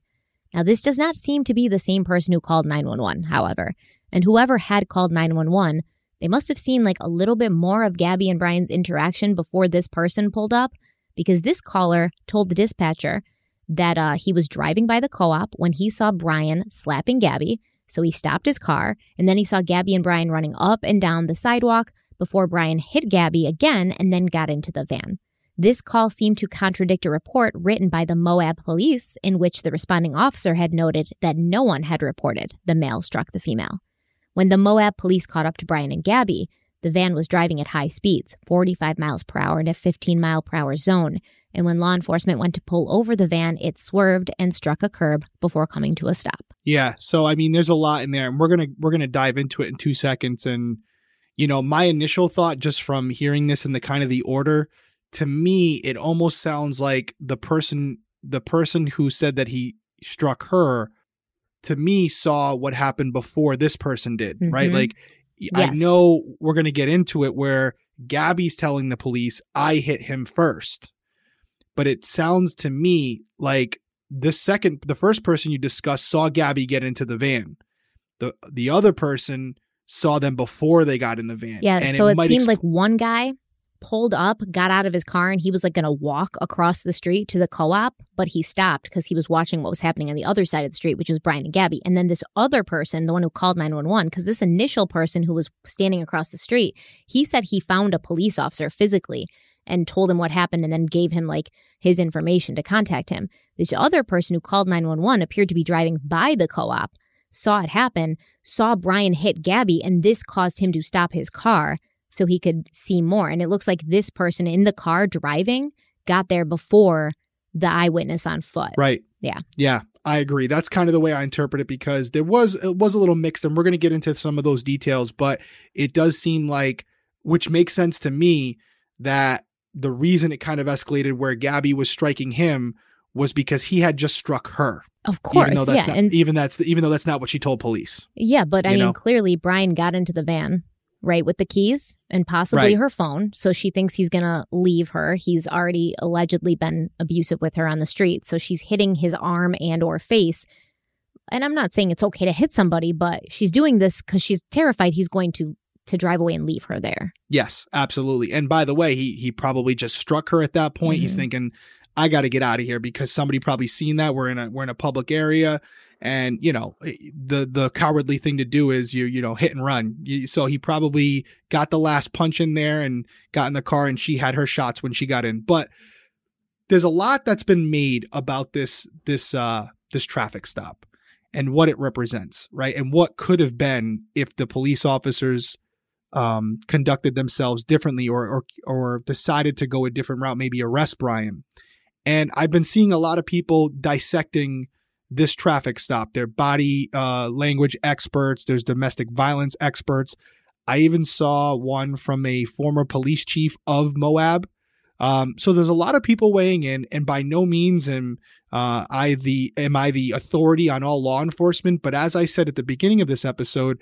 Now, this does not seem to be the same person who called 911, however. And whoever had called 911, they must have seen a little bit more of Gabby and Brian's interaction before this person pulled up, because this caller told the dispatcher that he was driving by the co-op when he saw Brian slapping Gabby, so he stopped his car, and then he saw Gabby and Brian running up and down the sidewalk before Brian hit Gabby again and then got into the van. This call seemed to contradict a report written by the Moab police in which the responding officer had noted that no one had reported the male struck the female. When the Moab police caught up to Brian and Gabby, the van was driving at high speeds, 45 miles per hour in a 15-mile-per-hour zone, and when law enforcement went to pull over the van, it swerved and struck a curb before coming to a stop. Yeah, so, there's a lot in there, and we're gonna dive into it in 2 seconds, and you know, my initial thought just from hearing this and the kind of the order, to me, it almost sounds like the person who said that he struck her, to me, saw what happened before this person did, mm-hmm. right? Like, yes. I know we're going to get into it where Gabby's telling the police, I hit him first. But it sounds to me like the first person you discussed saw Gabby get into the van. The other person saw them before they got in the van. Yeah, and so it seemed like one guy pulled up, got out of his car, and he was like going to walk across the street to the co-op, but he stopped because he was watching what was happening on the other side of the street, which was Brian and Gabby. And then this other person, the one who called 911, because this initial person who was standing across the street, he said he found a police officer physically and told him what happened and then gave him like his information to contact him. This other person who called 911 appeared to be driving by the co-op, saw it happen, saw Brian hit Gabby, and this caused him to stop his car so he could see more. And it looks like this person in the car driving got there before the eyewitness on foot. Right. Yeah. Yeah, I agree. That's kind of the way I interpret it, because it was a little mixed, and we're going to get into some of those details, but it does seem like, which makes sense to me, that the reason it kind of escalated where Gabby was striking him was because he had just struck her. Of course, even though that's not, and even though that's not what she told police. Yeah, but I mean, clearly Brian got into the van, right, with the keys and possibly her phone. So she thinks he's going to leave her. He's already allegedly been abusive with her on the street. So she's hitting his arm and or face. And I'm not saying it's okay to hit somebody, but she's doing this because she's terrified he's going to drive away and leave her there. Yes, absolutely. And by the way, he probably just struck her at that point. Mm-hmm. He's thinking, I got to get out of here, because somebody probably seen that we're in a public area, and you know, the cowardly thing to do is you hit and run. So he probably got the last punch in there and got in the car, and she had her shots when she got in. But there's a lot that's been made about this traffic stop and what it represents, right? And what could have been if the police officers conducted themselves differently or decided to go a different route, maybe arrest Brian. And I've been seeing a lot of people dissecting this traffic stop. They're body language experts. There's domestic violence experts. I even saw one from a former police chief of Moab. So there's a lot of people weighing in, and by no means am I the authority on all law enforcement. But as I said at the beginning of this episode,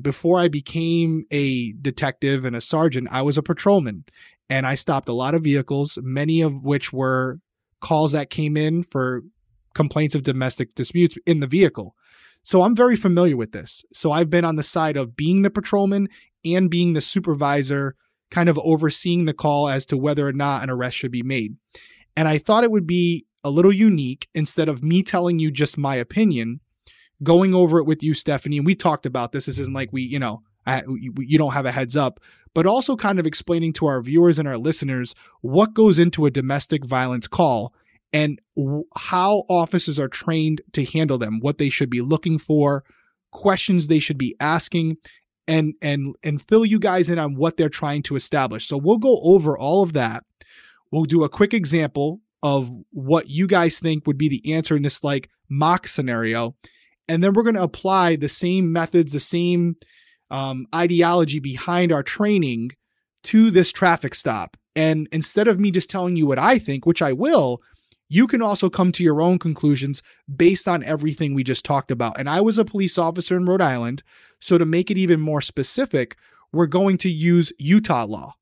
before I became a detective and a sergeant, I was a patrolman. And I stopped a lot of vehicles, many of which were calls that came in for complaints of domestic disputes in the vehicle. So I'm very familiar with this. So I've been on the side of being the patrolman and being the supervisor, kind of overseeing the call as to whether or not an arrest should be made. And I thought it would be a little unique, instead of me telling you just my opinion, going over it with you, Stephanie. And we talked about this. This isn't like you don't have a heads up, but also kind of explaining to our viewers and our listeners what goes into a domestic violence call and how officers are trained to handle them, what they should be looking for, questions they should be asking, and fill you guys in on what they're trying to establish. So we'll go over all of that. We'll do a quick example of what you guys think would be the answer in this like mock scenario. And then we're going to apply the same methods, the same ideology behind our training to this traffic stop. And instead of me just telling you what I think, which I will, you can also come to your own conclusions based on everything we just talked about. And I was a police officer in Rhode Island. So to make it even more specific, we're going to use Utah law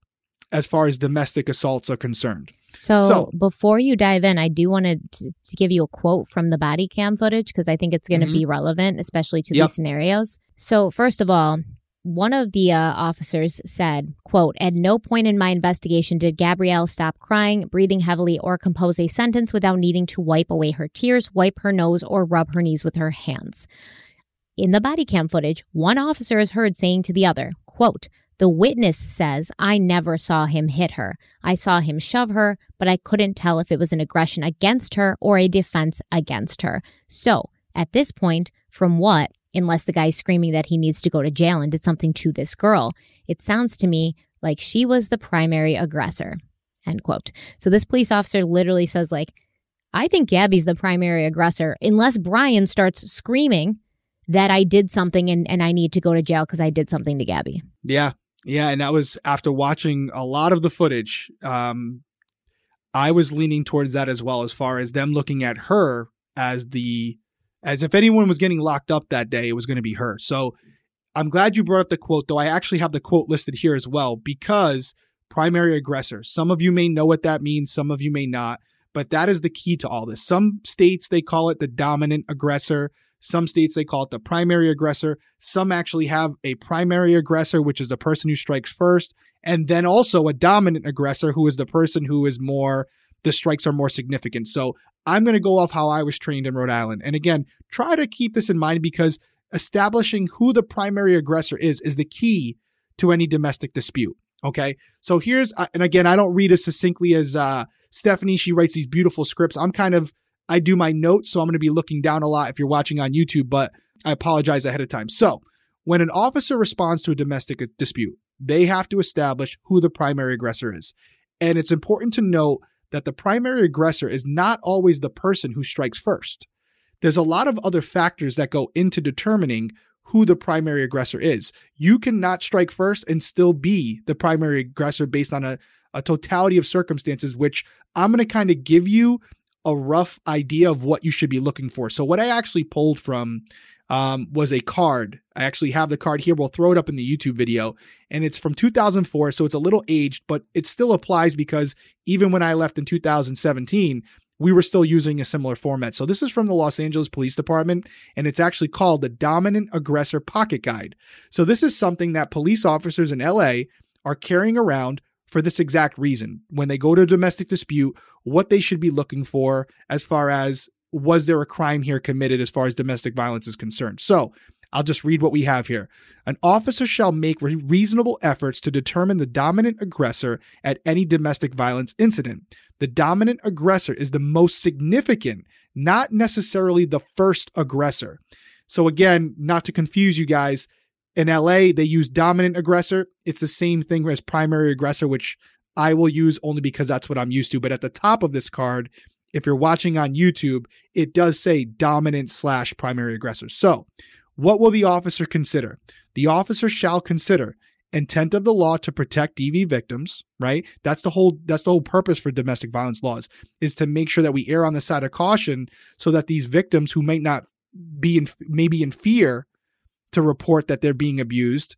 as far as domestic assaults are concerned. So before you dive in, I do want to give you a quote from the body cam footage, because I think it's going to be relevant, especially to these scenarios. So first of all, one of the officers said, quote, "At no point in my investigation did Gabrielle stop crying, breathing heavily, or compose a sentence without needing to wipe away her tears, wipe her nose, or rub her knees with her hands." In the body cam footage, one officer is heard saying to the other, quote, "The witness says, I never saw him hit her. I saw him shove her, but I couldn't tell if it was an aggression against her or a defense against her. So at this point, from what, unless the guy's screaming that he needs to go to jail and did something to this girl, it sounds to me like she was the primary aggressor," end quote. So this police officer literally says, like, I think Gabby's the primary aggressor unless Brian starts screaming that I did something and I need to go to jail because I did something to Gabby. Yeah. Yeah, and that was after watching a lot of the footage. I was leaning towards that as well, as far as them looking at her as if anyone was getting locked up that day, it was going to be her. So I'm glad you brought up the quote, though. I actually have the quote listed here as well, because primary aggressor. Some of you may know what that means. Some of you may not. But that is the key to all this. Some states, they call it the dominant aggressor. Some states, they call it the primary aggressor. Some actually have a primary aggressor, which is the person who strikes first, and then also a dominant aggressor, who is the person who is more, the strikes are more significant. So I'm going to go off how I was trained in Rhode Island. And again, try to keep this in mind, because establishing who the primary aggressor is the key to any domestic dispute. Okay. So here's, and again, I don't read as succinctly as Stephanie. She writes these beautiful scripts. I do my notes, so I'm going to be looking down a lot if you're watching on YouTube, but I apologize ahead of time. So when an officer responds to a domestic dispute, they have to establish who the primary aggressor is. And it's important to note that the primary aggressor is not always the person who strikes first. There's a lot of other factors that go into determining who the primary aggressor is. You cannot strike first and still be the primary aggressor based on a totality of circumstances, which I'm going to kind of give you a rough idea of what you should be looking for. So what I actually pulled from was a card. I actually have the card here. We'll throw it up in the YouTube video, and it's from 2004. So it's a little aged, but it still applies, because even when I left in 2017, we were still using a similar format. So this is from the Los Angeles Police Department, and it's actually called the Dominant Aggressor Pocket Guide. So this is something that police officers in LA are carrying around for this exact reason. When they go to a domestic dispute, what they should be looking for as far as, was there a crime here committed as far as domestic violence is concerned? So I'll just read what we have here. An officer shall make reasonable efforts to determine the dominant aggressor at any domestic violence incident. The dominant aggressor is the most significant, not necessarily the first aggressor. So again, not to confuse you guys, in LA, they use dominant aggressor. It's the same thing as primary aggressor, which I will use only because that's what I'm used to. But at the top of this card, if you're watching on YouTube, it does say dominant/primary aggressor. So what will the officer consider? The officer shall consider intent of the law to protect DV victims, right? That's the whole purpose for domestic violence laws, is to make sure that we err on the side of caution, so that these victims who might not be in fear to report that they're being abused,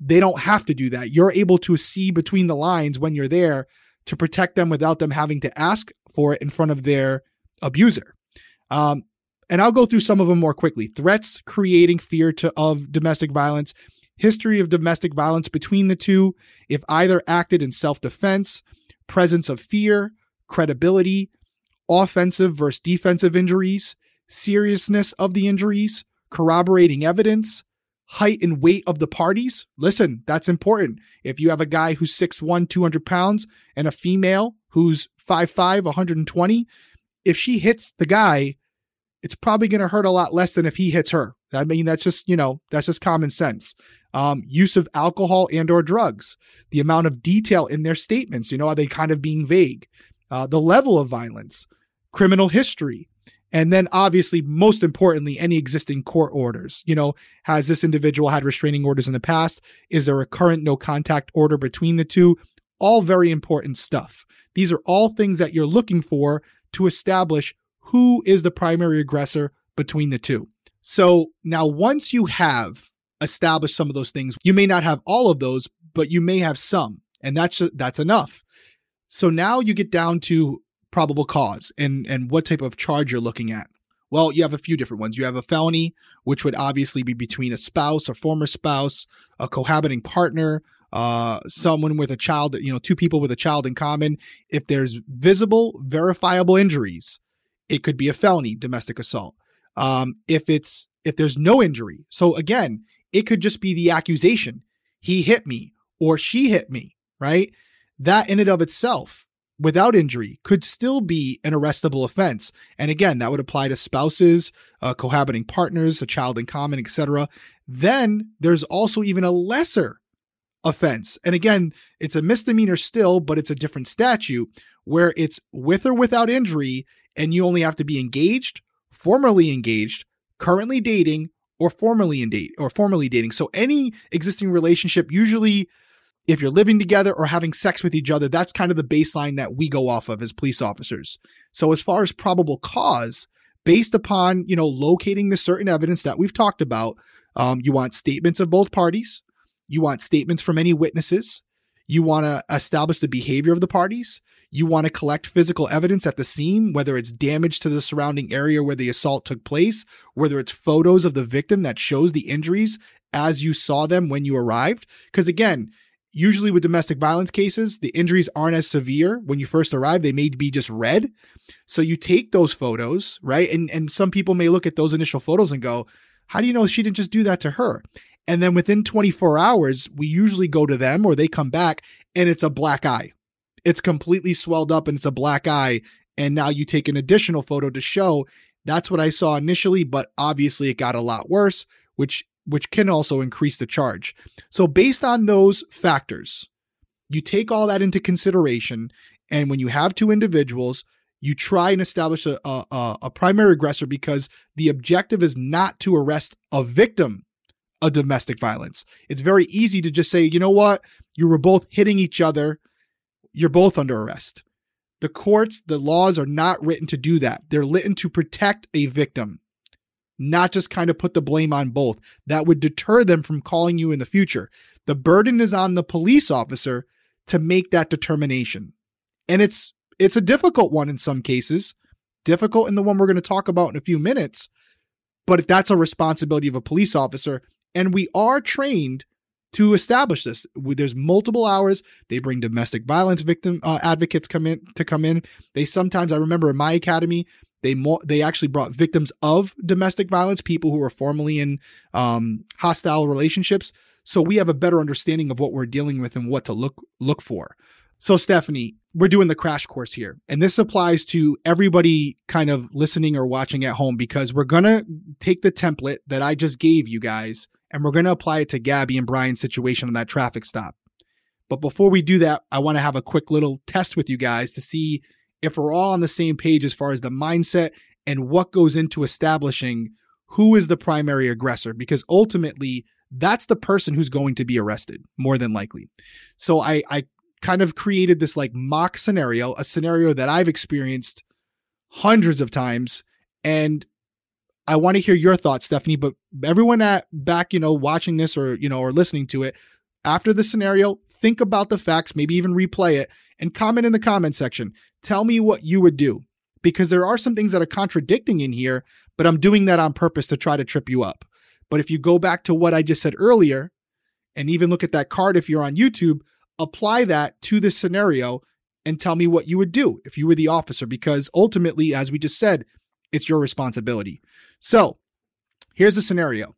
they don't have to do that. You're able to see between the lines when you're there to protect them without them having to ask for it in front of their abuser. And I'll go through some of them more quickly. Threats creating fear of domestic violence, history of domestic violence between the two, if either acted in self-defense, presence of fear, credibility, offensive versus defensive injuries, seriousness of the injuries, corroborating evidence, height and weight of the parties. Listen, that's important. If you have a guy who's 6'1", 200 pounds, and a female who's 5'5", 120, if she hits the guy, it's probably going to hurt a lot less than if he hits her. I mean, that's just common sense. Use of alcohol and or drugs, the amount of detail in their statements, are they kind of being vague? The level of violence, criminal history, and then obviously, most importantly, any existing court orders. Has this individual had restraining orders in the past? Is there a current no contact order between the two? All very important stuff. These are all things that you're looking for to establish who is the primary aggressor between the two. So now, once you have established some of those things, you may not have all of those, but you may have some, and that's enough. So now you get down to probable cause and what type of charge you're looking at. Well, you have a few different ones. You have a felony, which would obviously be between a spouse, a former spouse, a cohabiting partner, someone with a child, two people with a child in common. If there's visible, verifiable injuries, it could be a felony, domestic assault. If there's no injury. So again, it could just be the accusation. He hit me or she hit me, right? That in and of itself, without injury, could still be an arrestable offense. And again, that would apply to spouses, cohabiting partners, a child in common, etc. Then there's also even a lesser offense. And again, it's a misdemeanor still, but it's a different statute where it's with or without injury, and you only have to be engaged, formerly engaged, currently dating, or formerly dating. So any existing relationship, usually if you're living together or having sex with each other, that's kind of the baseline that we go off of as police officers. So as far as probable cause, based upon, you know, locating the certain evidence that we've talked about, you want statements of both parties. You want statements from any witnesses. You want to establish the behavior of the parties. You want to collect physical evidence at the scene, whether it's damage to the surrounding area where the assault took place, whether it's photos of the victim that shows the injuries as you saw them when you arrived. Because again, usually with domestic violence cases, the injuries aren't as severe when you first arrive. They may be just red. So you take those photos, right? And some people may look at those initial photos and go, how do you know she didn't just do that to her? And then within 24 hours, we usually go to them or they come back and it's a black eye. It's completely swelled up and it's a black eye. And now you take an additional photo to show that's what I saw initially, but obviously it got a lot worse, which can also increase the charge. So based on those factors, you take all that into consideration. And when you have two individuals, you try and establish a primary aggressor, because the objective is not to arrest a victim of domestic violence. It's very easy to just say, you know what? You were both hitting each other. You're both under arrest. The courts, the laws are not written to do that. They're written to protect a victim, not just kind of put the blame on both. That would deter them from calling you in the future. The burden is on the police officer to make that determination. And it's a difficult one in some cases, difficult in the one we're going to talk about in a few minutes, but that's a responsibility of a police officer. And we are trained to establish this. There's multiple hours. They bring domestic violence victim advocates come in. They sometimes, I remember in my academy, they actually brought victims of domestic violence, people who were formerly in hostile relationships. So we have a better understanding of what we're dealing with and what to look for. So Stephanie, we're doing the crash course here, and this applies to everybody kind of listening or watching at home, because we're going to take the template that I just gave you guys and we're going to apply it to Gabby and Brian's situation on that traffic stop. But before we do that, I want to have a quick little test with you guys to see if we're all on the same page as far as the mindset and what goes into establishing who is the primary aggressor, because ultimately that's the person who's going to be arrested more than likely. So I kind of created this like mock scenario, a scenario that I've experienced hundreds of times. And I want to hear your thoughts, Stephanie, but everyone back, you know, watching this or, you know, or listening to it, after the scenario, think about the facts, maybe even replay it, and comment in the comment section. Tell me what you would do, because there are some things that are contradicting in here, but I'm doing that on purpose to try to trip you up. But if you go back to what I just said earlier, and even look at that card, if you're on YouTube, apply that to this scenario and tell me what you would do if you were the officer, because ultimately, as we just said, it's your responsibility. So here's the scenario.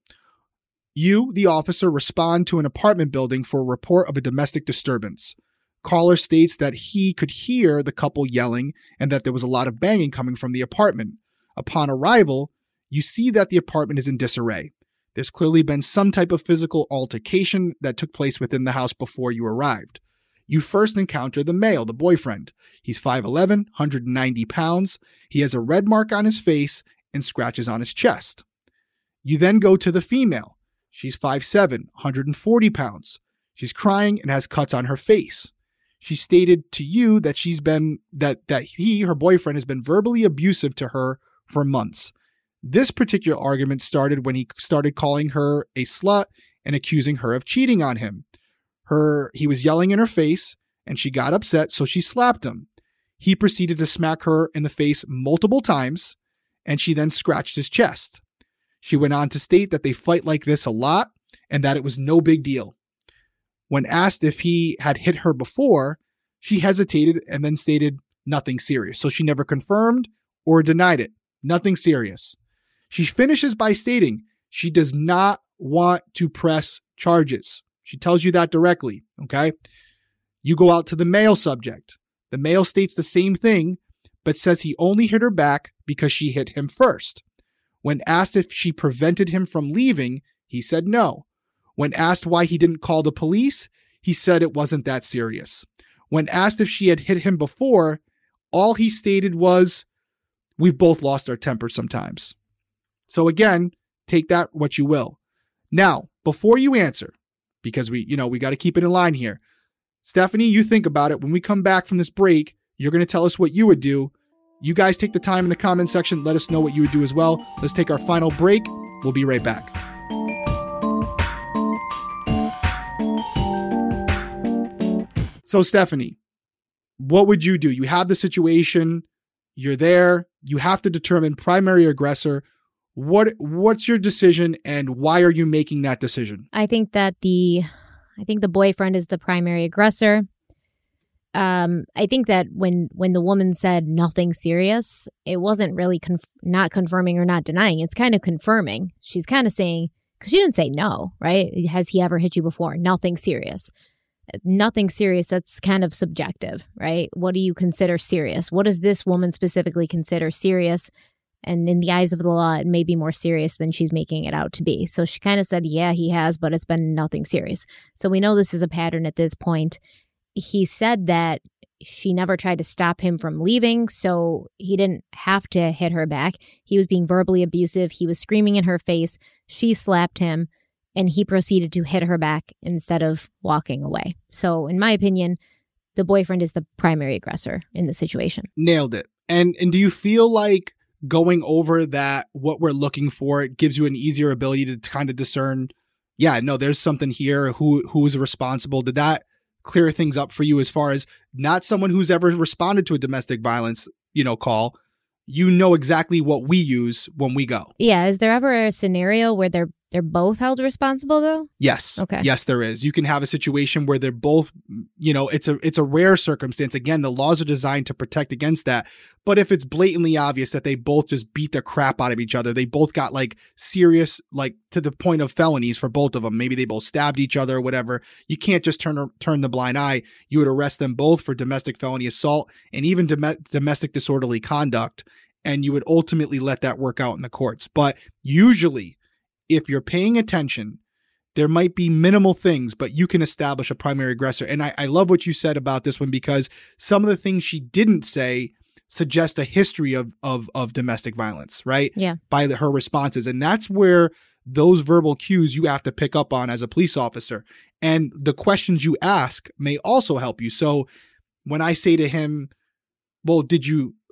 You, the officer, respond to an apartment building for a report of a domestic disturbance. Caller states that he could hear the couple yelling and that there was a lot of banging coming from the apartment. Upon arrival, you see that the apartment is in disarray. There's clearly been some type of physical altercation that took place within the house before you arrived. You first encounter the male, the boyfriend. He's 5'11", 190 pounds. He has a red mark on his face and scratches on his chest. You then go to the female. She's 5'7", 140 pounds. She's crying and has cuts on her face. She stated to you that her boyfriend, has been verbally abusive to her for months. This particular argument started when he started calling her a slut and accusing her of cheating on him. He was yelling in her face and she got upset, so she slapped him. He proceeded to smack her in the face multiple times, and she then scratched his chest. She went on to state that they fight like this a lot and that it was no big deal. When asked if he had hit her before, she hesitated and then stated nothing serious. So she never confirmed or denied it. Nothing serious. She finishes by stating she does not want to press charges. She tells you that directly. Okay. You go out to the male subject. The male states the same thing, but says he only hit her back because she hit him first. When asked if she prevented him from leaving, he said no. When asked why he didn't call the police, he said it wasn't that serious. When asked if she had hit him before, all he stated was, we've both lost our temper sometimes. So again, take that what you will. Now, before you answer, because we got to keep it in line here, Stephanie, you think about it. When we come back from this break, you're going to tell us what you would do. You guys take the time in the comment section. Let us know what you would do as well. Let's take our final break. We'll be right back. So, Stephanie, what would you do? You have the situation. You're there. You have to determine primary aggressor. What's your decision, and why are you making that decision? I think the boyfriend is the primary aggressor. I think that when the woman said nothing serious, it wasn't really not confirming or not denying. It's kind of confirming. She's kind of saying, because she didn't say no, right? Has he ever hit you before? Nothing serious. Nothing serious. That's kind of subjective, right? What do you consider serious? What does this woman specifically consider serious? And in the eyes of the law, it may be more serious than she's making it out to be. So she kind of said, yeah, he has, but it's been nothing serious. So we know this is a pattern at this point. He said that she never tried to stop him from leaving, so he didn't have to hit her back. He was being verbally abusive. He was screaming in her face. She slapped him, and he proceeded to hit her back instead of walking away. So in my opinion, the boyfriend is the primary aggressor in the situation. Nailed it. And do you feel like going over that, what we're looking for, it gives you an easier ability to kind of discern, yeah, no, there's something here, who's responsible? Did that clear things up for you as far as not someone who's ever responded to a domestic violence, call? You know exactly what we use when we go. Yeah. Is there ever a scenario where they're both held responsible, though? Yes. Okay. Yes, there is. You can have a situation where they're both, it's a rare circumstance. Again, the laws are designed to protect against that. But if it's blatantly obvious that they both just beat the crap out of each other, they both got serious, to the point of felonies for both of them. Maybe they both stabbed each other or whatever. You can't just turn the blind eye. You would arrest them both for domestic felony assault and even domestic disorderly conduct. And you would ultimately let that work out in the courts. But usually, if you're paying attention, there might be minimal things, but you can establish a primary aggressor. And I love what you said about this one, because some of the things she didn't say suggest a history of domestic violence, right? Yeah. By her responses. And that's where those verbal cues you have to pick up on as a police officer. And the questions you ask may also help you. So when I say to him, well,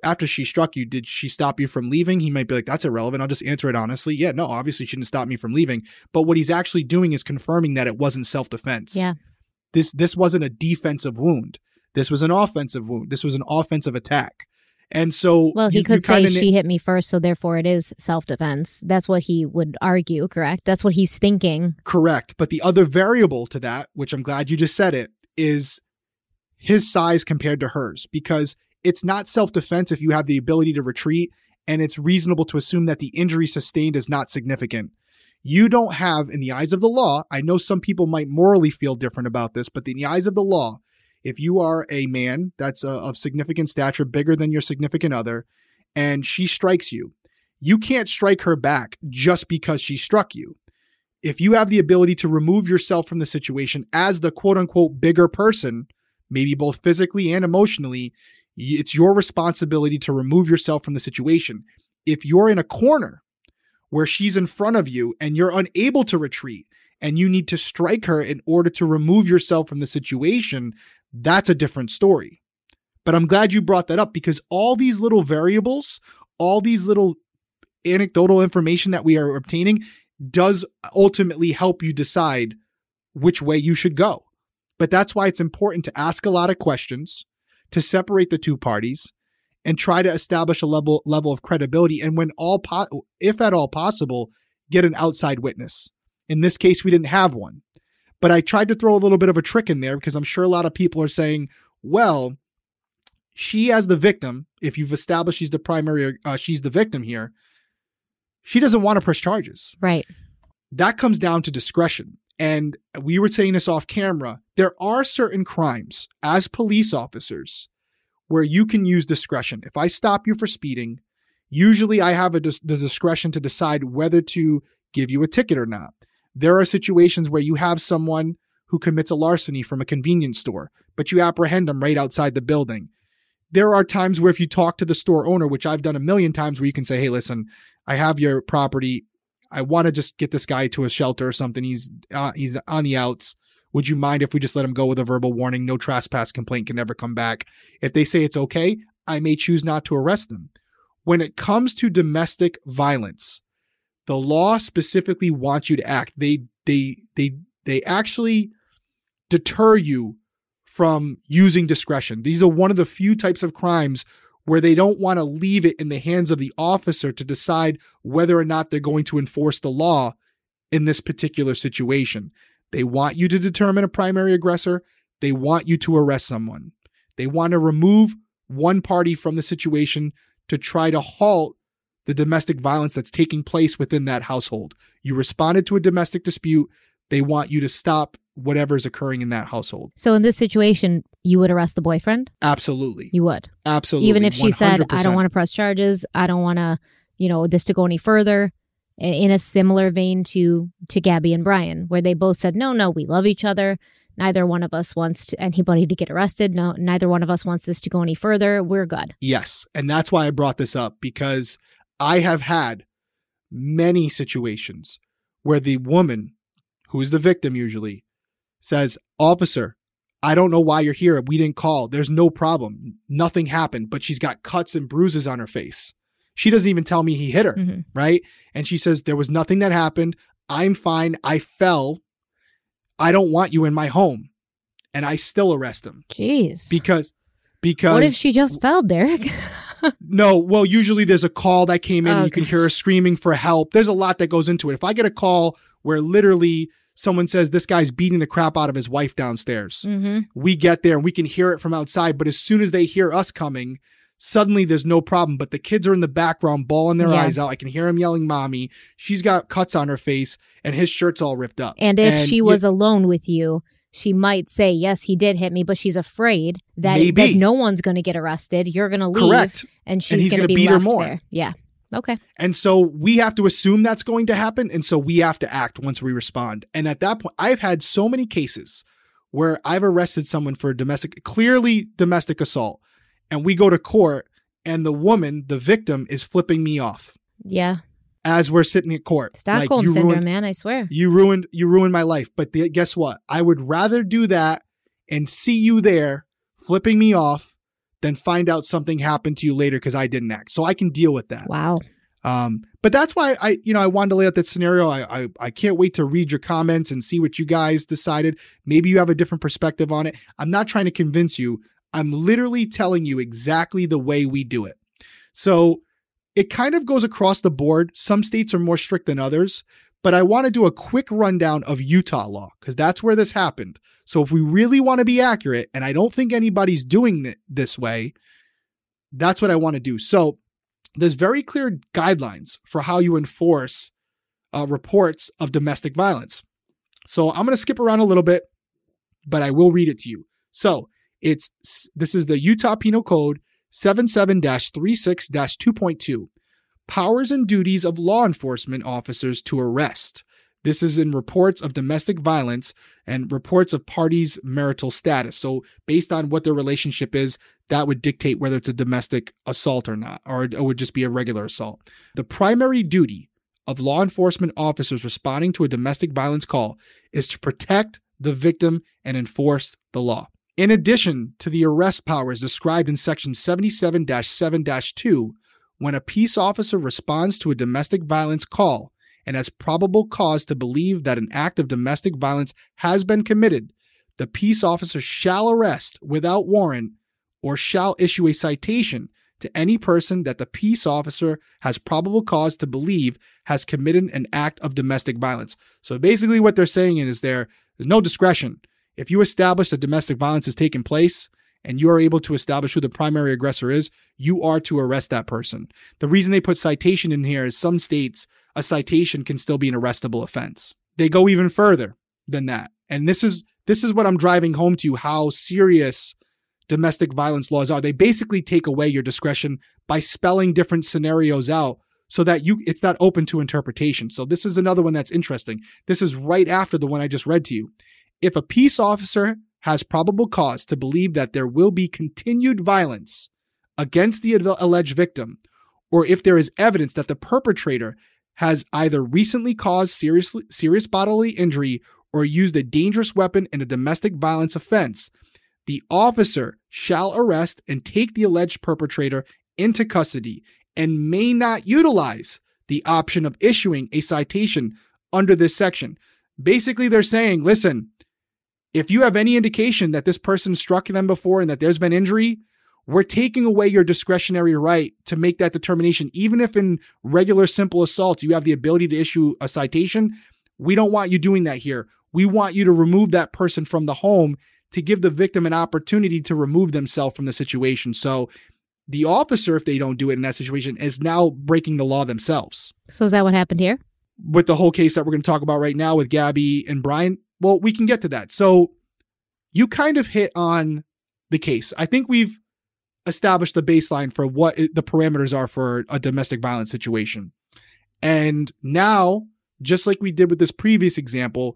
after she struck you, did she stop you from leaving? He might be like, that's irrelevant. I'll just answer it honestly. Yeah, no, obviously she didn't stop me from leaving. But what he's actually doing is confirming that it wasn't self-defense. Yeah. This wasn't a defensive wound. This was an offensive wound. This was an offensive attack. And so, well, he could say she hit me first, so therefore it is self-defense. That's what he would argue, correct? That's what he's thinking. Correct. But the other variable to that, which I'm glad you just said it, is his size compared to hers, because it's not self-defense if you have the ability to retreat, and it's reasonable to assume that the injury sustained is not significant. You don't have, in the eyes of the law, I know some people might morally feel different about this, but in the eyes of the law, if you are a man that's of significant stature, bigger than your significant other, and she strikes you, you can't strike her back just because she struck you. If you have the ability to remove yourself from the situation as the quote-unquote bigger person, maybe both physically and emotionally, it's your responsibility to remove yourself from the situation. If you're in a corner where she's in front of you and you're unable to retreat and you need to strike her in order to remove yourself from the situation, that's a different story. But I'm glad you brought that up, because all these little variables, all these little anecdotal information that we are obtaining does ultimately help you decide which way you should go. But that's why it's important to ask a lot of questions, to separate the two parties, and try to establish a level of credibility. And when if at all possible, get an outside witness. In this case, we didn't have one. But I tried to throw a little bit of a trick in there, because I'm sure a lot of people are saying, well, she as the victim, if you've established she's the she's the victim here, she doesn't want to press charges. Right. That comes down to discretion. And we were saying this off camera, there are certain crimes as police officers where you can use discretion. If I stop you for speeding, usually I have the discretion to decide whether to give you a ticket or not. There are situations where you have someone who commits a larceny from a convenience store, but you apprehend them right outside the building. There are times where if you talk to the store owner, which I've done a million times, where you can say, hey, listen, I have your property. I want to just get this guy to a shelter or something. He's on the outs. Would you mind if we just let them go with a verbal warning? No trespass complaint, can never come back. If they say it's okay, I may choose not to arrest them. When it comes to domestic violence, the law specifically wants you to act. They actually deter you from using discretion. These are one of the few types of crimes where they don't want to leave it in the hands of the officer to decide whether or not they're going to enforce the law in this particular situation. They want you to determine a primary aggressor. They want you to arrest someone. They want to remove one party from the situation to try to halt the domestic violence that's taking place within that household. You responded to a domestic dispute. They want you to stop whatever is occurring in that household. So in this situation, you would arrest the boyfriend? Absolutely. You would? Absolutely. Even if she 100%. Said, I don't want to press charges. I don't want to, this to go any further, in a similar vein to Gabby and Brian, where they both said, no, we love each other. Neither one of us wants anybody to get arrested. No, neither one of us wants this to go any further. We're good. Yes. And that's why I brought this up, because I have had many situations where the woman, who is the victim usually, says, officer, I don't know why you're here. We didn't call. There's no problem. Nothing happened, but she's got cuts and bruises on her face. She doesn't even tell me he hit her, right? And she says, there was nothing that happened. I'm fine. I fell. I don't want you in my home. And I still arrest him. Jeez. Because what if she just fell, Derek? No, well, usually there's a call that came in, and you can hear her screaming for help. There's a lot that goes into it. If I get a call where literally someone says this guy's beating the crap out of his wife downstairs, we get there and we can hear it from outside. But as soon as they hear us coming, suddenly there's no problem. But the kids are in the background bawling their eyes out. I can hear him yelling, mommy. She's got cuts on her face and his shirt's all ripped up. And if she was alone with you, she might say, yes, he did hit me, but she's afraid that no one's going to get arrested. You're going to leave. Correct. And she's going to be left there. Yeah. Okay. And so we have to assume that's going to happen. And so we have to act once we respond. And at that point, I've had so many cases where I've arrested someone for clearly domestic assault. And we go to court and the woman, the victim, is flipping me off. Yeah. As we're sitting at court. Stockholm syndrome, man, I swear. You ruined my life. But guess what? I would rather do that and see you there flipping me off than find out something happened to you later because I didn't act. So I can deal with that. Wow. But that's why I wanted to lay out that scenario. I can't wait to read your comments and see what you guys decided. Maybe you have a different perspective on it. I'm not trying to convince you. I'm literally telling you exactly the way we do it. So it kind of goes across the board. Some states are more strict than others, but I want to do a quick rundown of Utah law because that's where this happened. So if we really want to be accurate, and I don't think anybody's doing it this way, that's what I want to do. So there's very clear guidelines for how you enforce reports of domestic violence. So I'm going to skip around a little bit, but I will read it to you. So this is the Utah Penal Code, 77-36-2.2, powers and duties of law enforcement officers to arrest. This is in reports of domestic violence and reports of parties' marital status. So based on what their relationship is, that would dictate whether it's a domestic assault or not, or it would just be a regular assault. The primary duty of law enforcement officers responding to a domestic violence call is to protect the victim and enforce the law. In addition to the arrest powers described in Section 77-7-2, when a peace officer responds to a domestic violence call and has probable cause to believe that an act of domestic violence has been committed, the peace officer shall arrest without warrant or shall issue a citation to any person that the peace officer has probable cause to believe has committed an act of domestic violence. So basically what they're saying is there's no discretion. If you establish that domestic violence has taken place and you are able to establish who the primary aggressor is, you are to arrest that person. The reason they put citation in here is some states, a citation can still be an arrestable offense. They go even further than that. And this is what I'm driving home to you, how serious domestic violence laws are. They basically take away your discretion by spelling different scenarios out so that it's not open to interpretation. So this is another one that's interesting. This is right after the one I just read to you. If a peace officer has probable cause to believe that there will be continued violence against the alleged victim, or if there is evidence that the perpetrator has either recently caused serious bodily injury or used a dangerous weapon in a domestic violence offense, the officer shall arrest and take the alleged perpetrator into custody and may not utilize the option of issuing a citation under this section. Basically, they're saying, listen, if you have any indication that this person struck them before and that there's been injury, we're taking away your discretionary right to make that determination. Even if in regular simple assaults, you have the ability to issue a citation, we don't want you doing that here. We want you to remove that person from the home to give the victim an opportunity to remove themselves from the situation. So the officer, if they don't do it in that situation, is now breaking the law themselves. So is that what happened here? With the whole case that we're going to talk about right now with Gabby and Brian? Well, we can get to that. So you kind of hit on the case. I think we've established the baseline for what the parameters are for a domestic violence situation. And now, just like we did with this previous example,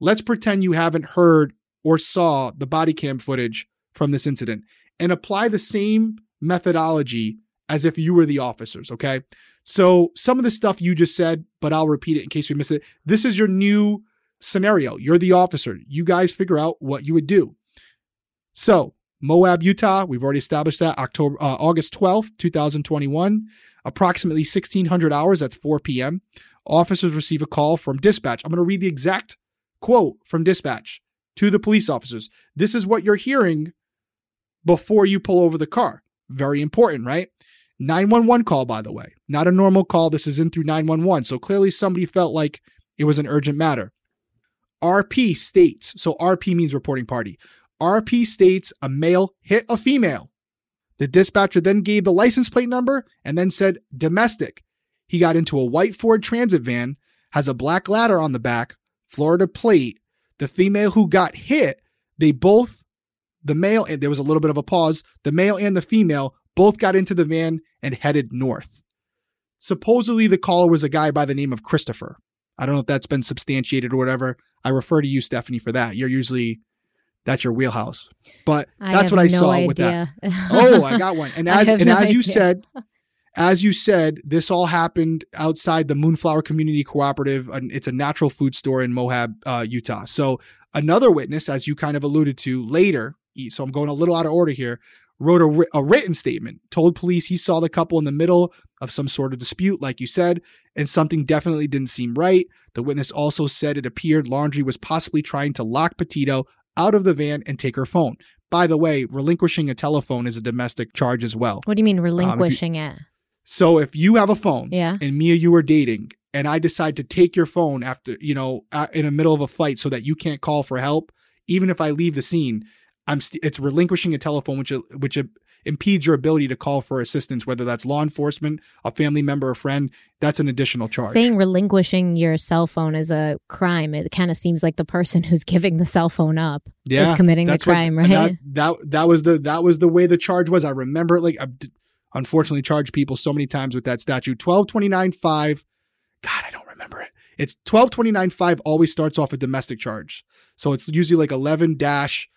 let's pretend you haven't heard or saw the body cam footage from this incident and apply the same methodology as if you were the officers, okay? So some of the stuff you just said, but I'll repeat it in case we miss it. This is your new scenario. You're the officer. You guys figure out what you would do. So Moab, Utah, we've already established that, August 12th, 2021, approximately 1600 hours, that's 4 p.m., officers receive a call from dispatch. I'm going to read the exact quote from dispatch to the police officers. This is what you're hearing before you pull over the car. Very important, right? 911 call, by the way. Not a normal call. This is in through 911. So clearly somebody felt like it was an urgent matter. RP states, so RP means reporting party. RP states a male hit a female. The dispatcher then gave the license plate number and then said domestic. He got into a white Ford Transit van, has a black ladder on the back, Florida plate. The female who got hit, they both, the male, and there was a little bit of a pause, the male and the female both got into the van and headed north. Supposedly the caller was a guy by the name of Christopher. I don't know if that's been substantiated or whatever. I refer to you, Stephanie, for that. You're usually... that's your wheelhouse. But that's what I saw with that. Oh, I got one. And as you said, this all happened outside the Moonflower Community Cooperative. It's a natural food store in Moab, Utah. So another witness, as you kind of alluded to later, so I'm going a little out of order here, wrote a written statement, told police he saw the couple in the middle of some sort of dispute, like you said, and something definitely didn't seem right. The witness also said it appeared Laundrie was possibly trying to lock Petito out of the van and take her phone. By the way, relinquishing a telephone is a domestic charge as well. What do you mean relinquishing it? So if you have a phone and me or you are dating and I decide to take your phone after, in the middle of a fight so that you can't call for help, even if I leave the scene, it's relinquishing a telephone, which impedes your ability to call for assistance, whether that's law enforcement, a family member, a friend. That's an additional charge. Saying relinquishing your cell phone is a crime. It kind of seems like the person who's giving the cell phone up is committing the crime, right? That was the way the charge was. I remember it. Like, I unfortunately charged people so many times with that statute. 1229-5. God, I don't remember it. It's 1229-5 always starts off a domestic charge. So it's usually like 11-3-5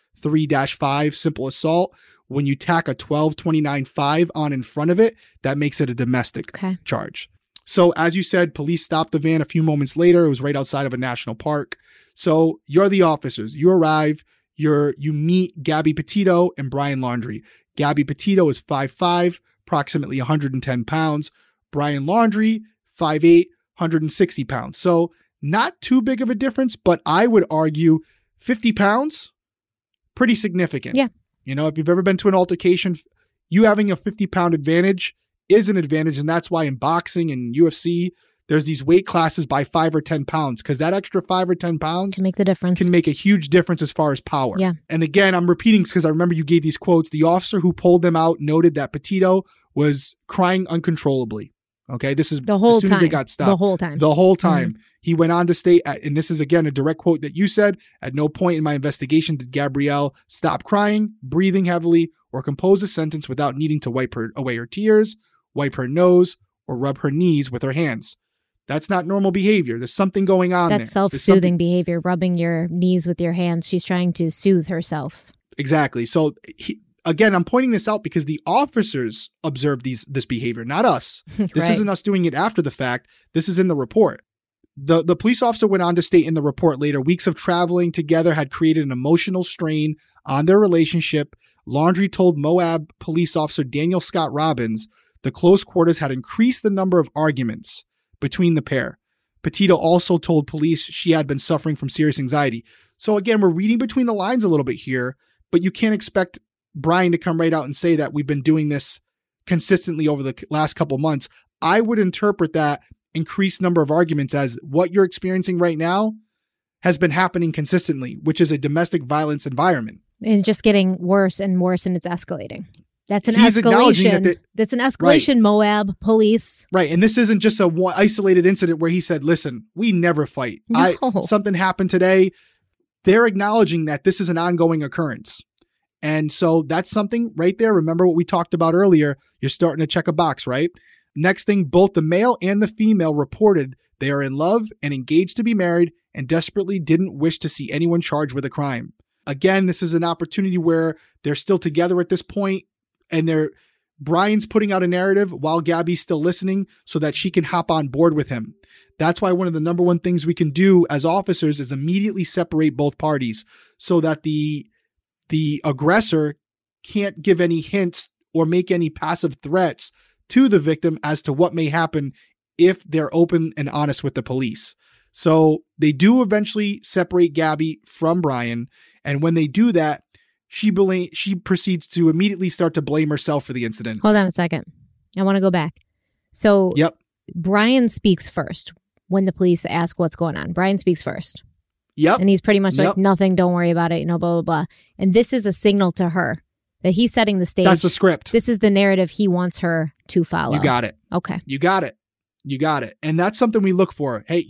simple assault. When you tack a 1229-5 on in front of it, that makes it a domestic charge. So as you said, police stopped the van a few moments later. It was right outside of a national park. So you're the officers. You arrive. You meet Gabby Petito and Brian Laundrie. Gabby Petito is 5'5", approximately 110 pounds. Brian Laundrie, 5'8", 160 pounds. So not too big of a difference, but I would argue 50 pounds. Pretty significant. Yeah. If you've ever been to an altercation, you having a 50-pound advantage is an advantage. And that's why in boxing and UFC, there's these weight classes by 5 or 10 pounds because that extra 5 or 10 pounds can make the difference. Can make a huge difference as far as power. Yeah. And again, I'm repeating because I remember you gave these quotes. The officer who pulled them out noted that Petito was crying uncontrollably. Okay, this is the whole as soon time. As they got stopped. The whole time. Mm-hmm. He went on to state, and this is again a direct quote that you said, at no point in my investigation did Gabrielle stop crying, breathing heavily, or compose a sentence without needing to wipe away her tears, wipe her nose, or rub her knees with her hands. That's not normal behavior. There's something going on there. That's self-soothing behavior, rubbing your knees with your hands. She's trying to soothe herself. Exactly. So again, I'm pointing this out because the officers observed this behavior, not us. This isn't us doing it after the fact. This is in the report. The police officer went on to state in the report later, weeks of traveling together had created an emotional strain on their relationship. Laundrie told Moab police officer Daniel Scott Robbins the close quarters had increased the number of arguments between the pair. Petito also told police she had been suffering from serious anxiety. So again, we're reading between the lines a little bit here, but you can't expect Brian to come right out and say that we've been doing this consistently over the last couple months. I would interpret that increased number of arguments as what you're experiencing right now has been happening consistently, which is a domestic violence environment. And just getting worse and worse, and it's escalating. That's an escalation. That's an escalation, right. Moab police. Right. And this isn't just a isolated incident where he said, listen, we never fight. No. Something happened today. They're acknowledging that this is an ongoing occurrence. And so that's something right there. Remember what we talked about earlier. You're starting to check a box, right? Next thing, both the male and the female reported they are in love and engaged to be married and desperately didn't wish to see anyone charged with a crime. Again, this is an opportunity where they're still together at this point, and Brian's putting out a narrative while Gabby's still listening so that she can hop on board with him. That's why one of the number one things we can do as officers is immediately separate both parties so that the aggressor can't give any hints or make any passive threats to the victim as to what may happen if they're open and honest with the police. So they do eventually separate Gabby from Brian. And when they do that, she proceeds to immediately start to blame herself for the incident. Hold on a second. I want to go back. So yep. Brian speaks first when the police ask what's going on. Brian speaks first. Yep. And he's pretty much like, nothing, don't worry about it, you know, blah, blah, blah. And this is a signal to her that he's setting the stage. That's the script. This is the narrative he wants her to follow. You got it. Okay. You got it. And that's something we look for. Hey,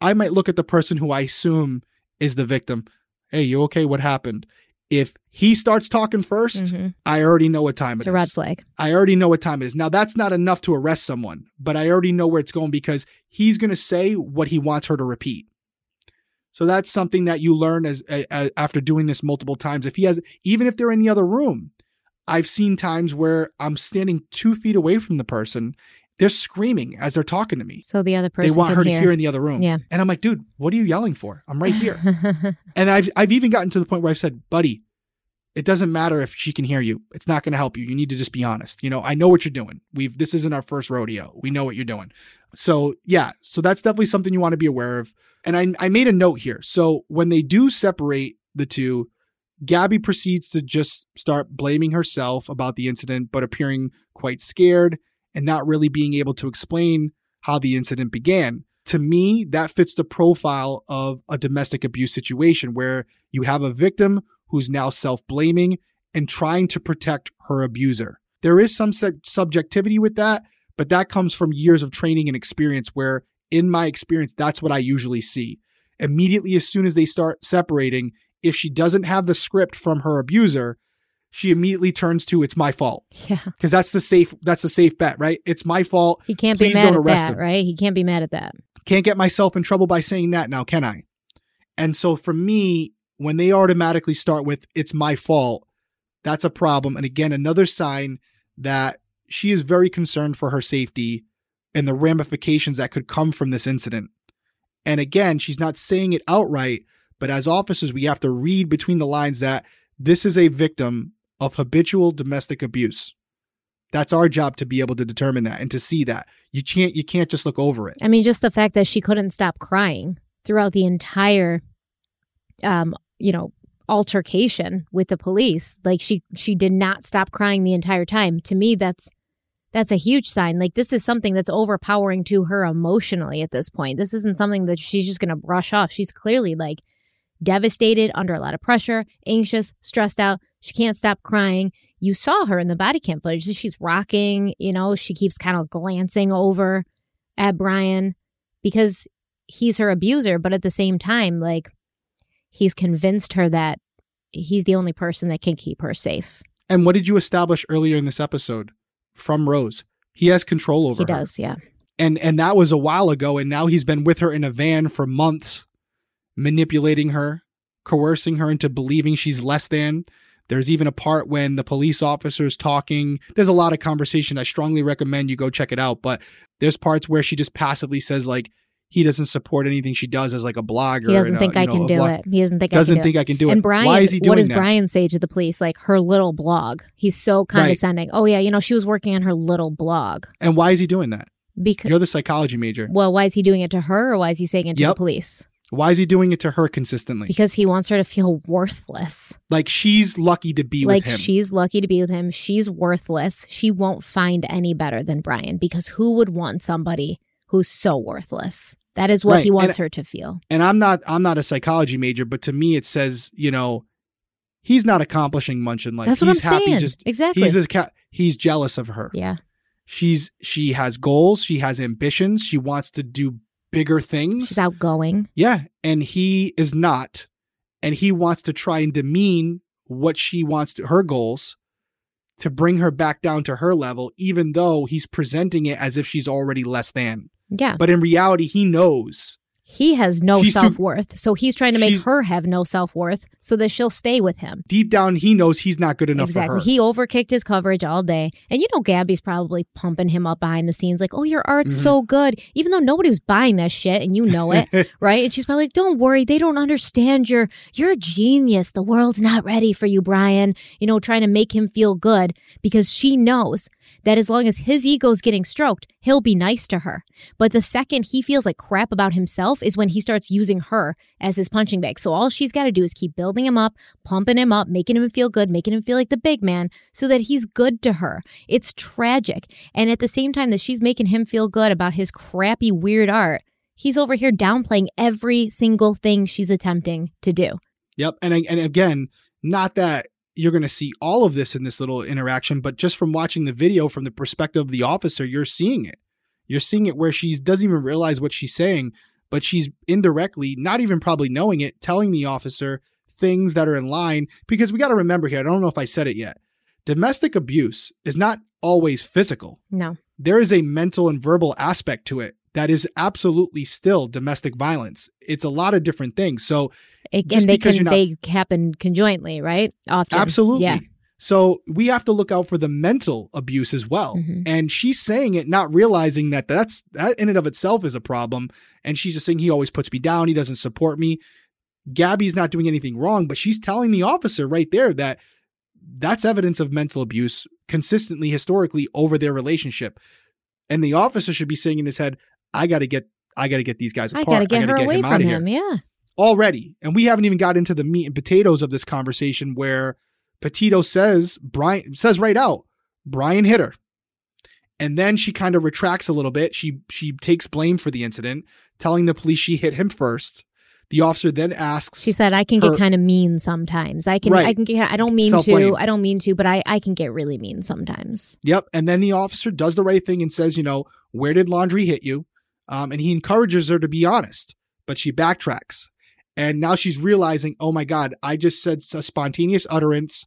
I might look at the person who I assume is the victim. Hey, you okay? What happened? If he starts talking first, mm-hmm. I already know what time it is. It's a red flag. I already know what time it is. Now, that's not enough to arrest someone, but I already know where it's going because he's going to say what he wants her to repeat. So that's something that you learn as after doing this multiple times. Even if they're in the other room, I've seen times where I'm standing 2 feet away from the person. They're screaming as they're talking to me. So the other person, they want her to hear in the other room. Yeah. And I'm like, dude, what are you yelling for? I'm right here. And I've even gotten to the point where I've said, buddy, it doesn't matter if she can hear you. It's not going to help you. You need to just be honest. You know, I know what you're doing. This isn't our first rodeo. We know what you're doing. So yeah, so that's definitely something you want to be aware of. And I made a note here. So when they do separate the two, Gabby proceeds to just start blaming herself about the incident, but appearing quite scared and not really being able to explain how the incident began. To me, that fits the profile of a domestic abuse situation where you have a victim who's now self-blaming and trying to protect her abuser. There is some subjectivity with that, but that comes from years of training and experience where, in my experience, that's what I usually see. Immediately, as soon as they start separating, if she doesn't have the script from her abuser, she immediately turns to, it's my fault. Yeah. Because that's the safe bet, right? It's my fault. He can't be mad at that, right? He can't be mad at that. Can't get myself in trouble by saying that now, can I? And so for me, when they automatically start with, it's my fault, that's a problem. And again, another sign that she is very concerned for her safety and the ramifications that could come from this incident. And again, she's not saying it outright, but as officers, we have to read between the lines that this is a victim of habitual domestic abuse. That's our job to be able to determine that and to see that. You can't just look over it. I mean, just the fact that she couldn't stop crying throughout the entire, altercation with the police. Like she did not stop crying the entire time. To me, that's a huge sign. Like, this is something that's overpowering to her emotionally at this point. This isn't something that she's just going to brush off. She's clearly like devastated, under a lot of pressure, anxious, stressed out. She can't stop crying. You saw her in the body cam footage. She's rocking, she keeps kind of glancing over at Brian because he's her abuser. But at the same time, like, he's convinced her that he's the only person that can keep her safe. And what did you establish earlier in this episode from Rose? He has control over her. He does, yeah. And that was a while ago. And now he's been with her in a van for months, manipulating her, coercing her into believing she's less than. There's even a part when the police officer's talking. There's a lot of conversation. I strongly recommend you go check it out. But there's parts where she just passively says, like, he doesn't support anything she does as like a blogger. He doesn't think I can do it. He doesn't think I can do it. Doesn't think I can do it. And Brian, why is he doing that? What does Brian say to the police? Like, her little blog. He's so condescending. Right. Oh, yeah, she was working on her little blog. And why is he doing that? Because you're the psychology major. Well, why is he doing it to her, or why is he saying it to the police? Why is he doing it to her consistently? Because he wants her to feel worthless. Like, she's lucky to be with him. Like, she's lucky to be with him. She's worthless. She won't find any better than Brian, because who would want somebody who's so worthless? That is what he wants her to feel. And I'm not a psychology major, but to me it says, he's not accomplishing much in life. That's what I'm happy saying. Just, exactly. He's jealous of her. Yeah. She has goals. She has ambitions. She wants to do bigger things. She's outgoing. Yeah. And he is not. And he wants to try and demean what she wants to, her goals, to bring her back down to her level, even though he's presenting it as if she's already less than. Yeah. But in reality, he knows. He has no self-worth. So he's trying to make her have no self-worth so that she'll stay with him. Deep down, he knows he's not good enough for her. Exactly. He overkicked his coverage all day. And Gabby's probably pumping him up behind the scenes like, oh, your art's so good. Even though nobody was buying that shit and it, right? And she's probably like, don't worry. They don't understand. You're a genius. The world's not ready for you, Brian. Trying to make him feel good, because she knows that as long as his ego's getting stroked, he'll be nice to her. But the second he feels like crap about himself is when he starts using her as his punching bag. So all she's got to do is keep building him up, pumping him up, making him feel good, making him feel like the big man so that he's good to her. It's tragic. And at the same time that she's making him feel good about his crappy, weird art, he's over here downplaying every single thing she's attempting to do. Yep. And again, not that you're going to see all of this in this little interaction, but just from watching the video from the perspective of the officer, you're seeing it. You're seeing it where she doesn't even realize what she's saying, but she's indirectly, not even probably knowing it, telling the officer things that are in line. Because we got to remember here, I don't know if I said it yet, domestic abuse is not always physical. No. There is a mental and verbal aspect to it that is absolutely still domestic violence. It's a lot of different things. So and they happen conjointly, right? Often. Absolutely. Yeah. So we have to look out for the mental abuse as well. Mm-hmm. And she's saying it, not realizing that in and of itself is a problem. And she's just saying, he always puts me down. He doesn't support me. Gabby's not doing anything wrong, but she's telling the officer right there that that's evidence of mental abuse consistently, historically, over their relationship. And the officer should be saying in his head, I got to get these guys apart. I got to get him out of here. Yeah. Already. And we haven't even got into the meat and potatoes of this conversation where Petito says right out, Brian hit her. And then she kind of retracts a little bit. She takes blame for the incident, telling the police she hit him first. The officer then asks. She said, I can get kind of mean sometimes. I can get really mean sometimes. Yep. And then the officer does the right thing and says, where did Laundrie hit you? And he encourages her to be honest, but she backtracks. And now she's realizing, oh my God, I just said a spontaneous utterance.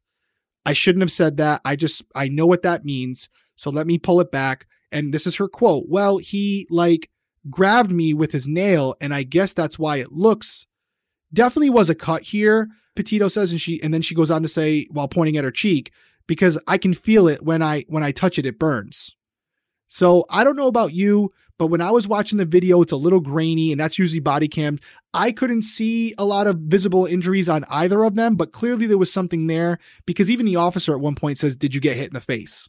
I shouldn't have said that. I know what that means. So let me pull it back. And this is her quote. Well, he grabbed me with his nail. And I guess that's why it looks definitely was a cut here. Petito says, and then she goes on to say, while pointing at her cheek, because I can feel it when I touch it, it burns. So I don't know about you, but when I was watching the video, it's a little grainy, and that's usually body cam. I couldn't see a lot of visible injuries on either of them, but clearly there was something there, because even the officer at one point says, did you get hit in the face?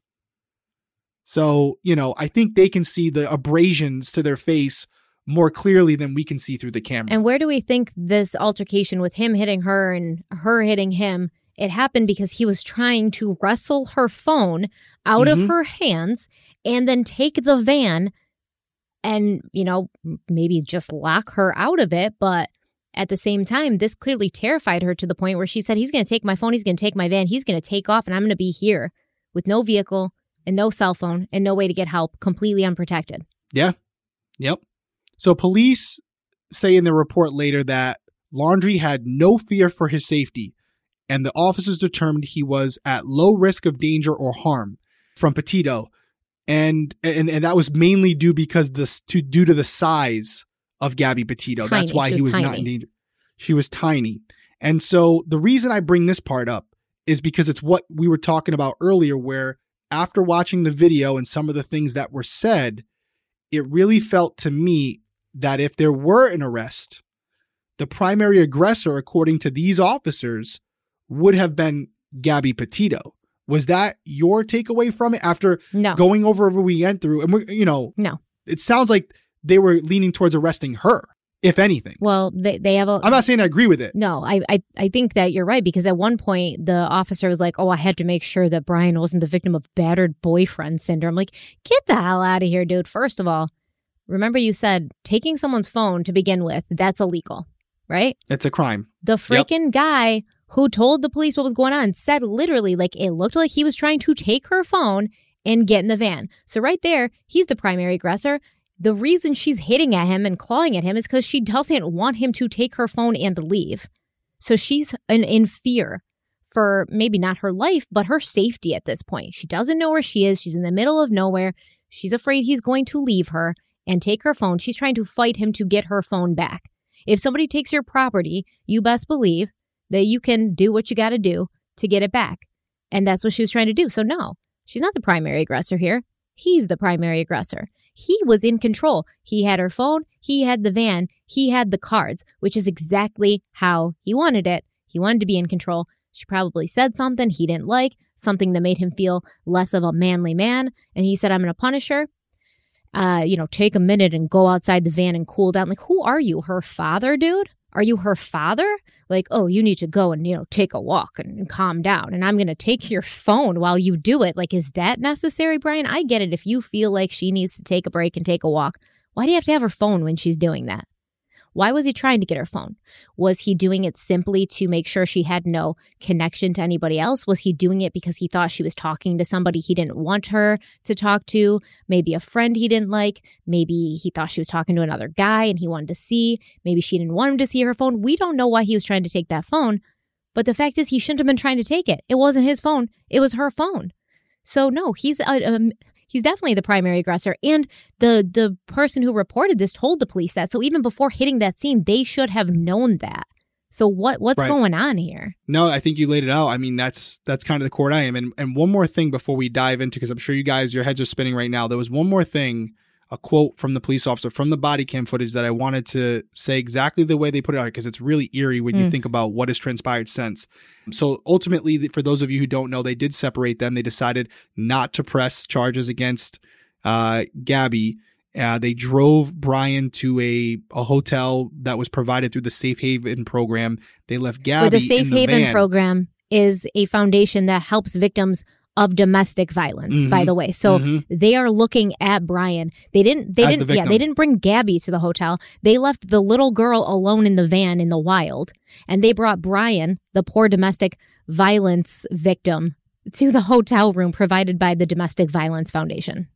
So, I think they can see the abrasions to their face more clearly than we can see through the camera. And where do we think this altercation with him hitting her and her hitting him, it happened because he was trying to wrestle her phone out of her hands and then take the van and, maybe just lock her out of it. But at the same time, this clearly terrified her to the point where she said, he's going to take my phone. He's going to take my van. He's going to take off, and I'm going to be here with no vehicle and no cell phone and no way to get help, completely unprotected. Yeah. Yep. So police say in the report later that Laundrie had no fear for his safety, and the officers determined he was at low risk of danger or harm from Petito. And that was mainly due to the size of Gabby Petito. Tiny. That's why he was not in danger. She was tiny. And so the reason I bring this part up is because it's what we were talking about earlier, where after watching the video and some of the things that were said, it really felt to me that if there were an arrest, the primary aggressor, according to these officers, would have been Gabby Petito. Was that your takeaway from it after going over what we went through? And we're, you know, it sounds like they were leaning towards arresting her, if anything. Well, they have a... I'm not saying I agree with it. No, I think that you're right, because at one point, the officer was like, oh, I had to make sure that Brian wasn't the victim of battered boyfriend syndrome. I'm like, get the hell out of here, dude. First of all, remember you said taking someone's phone to begin with, that's illegal, right? It's a crime. The freaking guy who told the police what was going on said literally, like, it looked like he was trying to take her phone and get in the van. So right there, he's the primary aggressor. The reason she's hitting at him and clawing at him is because she doesn't want him to take her phone and leave. So she's in fear for maybe not her life, but her safety at this point. She doesn't know where she is. She's in the middle of nowhere. She's afraid he's going to leave her and take her phone. She's trying to fight him to get her phone back. If somebody takes your property, you best believe that you can do what you got to do to get it back. And that's what she was trying to do. So no, she's not the primary aggressor here. He's the primary aggressor. He was in control. He had her phone. He had the van. He had the cards, which is exactly how he wanted it. He wanted to be in control. She probably said something he didn't like, something that made him feel less of a manly man. And he said, I'm going to punish her. Take a minute and go outside the van and cool down. Like, who are you? Her father, dude? Are you her father? Like, oh, you need to go and, take a walk and calm down. And I'm going to take your phone while you do it. Like, is that necessary, Brian? I get it. If you feel like she needs to take a break and take a walk, why do you have to have her phone when she's doing that? Why was he trying to get her phone? Was he doing it simply to make sure she had no connection to anybody else? Was he doing it because he thought she was talking to somebody he didn't want her to talk to? Maybe a friend he didn't like. Maybe he thought she was talking to another guy and he wanted to see. Maybe she didn't want him to see her phone. We don't know why he was trying to take that phone. But the fact is, he shouldn't have been trying to take it. It wasn't his phone. It was her phone. So no, he's definitely the primary aggressor. And the person who reported this told the police that. So even before hitting that scene, they should have known that. So what's going on here? No, I think you laid it out. I mean, that's kind of the court I am. And one more thing before we dive into, because I'm sure you guys, your heads are spinning right now. There was one more thing, a quote from the police officer from the body cam footage that I wanted to say exactly the way they put it out, because it's really eerie when you think about what has transpired since. So ultimately, for those of you who don't know, they did separate them. They decided not to press charges against Gabby. They drove Brian to a hotel that was provided through the Safe Haven program. They left Gabby the Safe Haven van. Program is a foundation that helps victims of domestic violence, by the way. So they are looking at Brian. They didn't bring Gabby to the hotel. They left the little girl alone in the van in the wild, and they brought Brian, the poor domestic violence victim, to the hotel room provided by the Domestic Violence Foundation.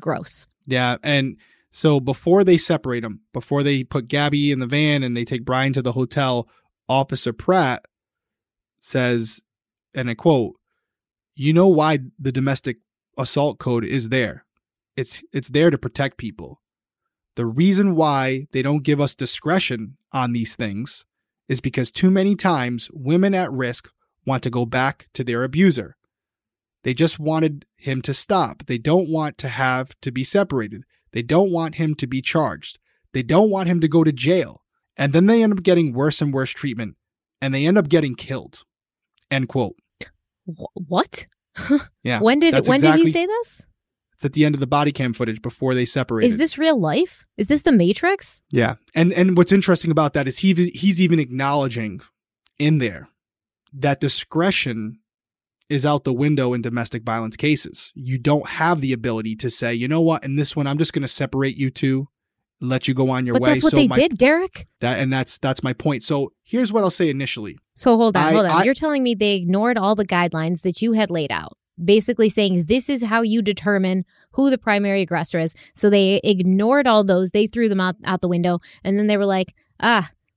Gross. Yeah, and so before they separate them, before they put Gabby in the van and they take Brian to the hotel, Officer Pratt says, and I quote, "You know why the domestic assault code is there. It's there to protect people. The reason why they don't give us discretion on these things is because too many times women at risk want to go back to their abuser. They just wanted him to stop. They don't want to have to be separated. They don't want him to be charged. They don't want him to go to jail. And then they end up getting worse and worse treatment, and they end up getting killed." End quote. What? Yeah. When did he say this? It's at the end of the body cam footage before they separated. Is this real life? Is this the Matrix? Yeah. And what's interesting about that is he's even acknowledging in there that discretion is out the window in domestic violence cases. You don't have the ability to say, you know what, in this one, I'm just going to separate you two, let you go on your way. But that's what they did, Derek. That's my point. So here's what I'll say initially. So hold on. You're telling me they ignored all the guidelines that you had laid out, basically saying this is how you determine who the primary aggressor is. So they ignored all those. They threw them out the window. And then they were like,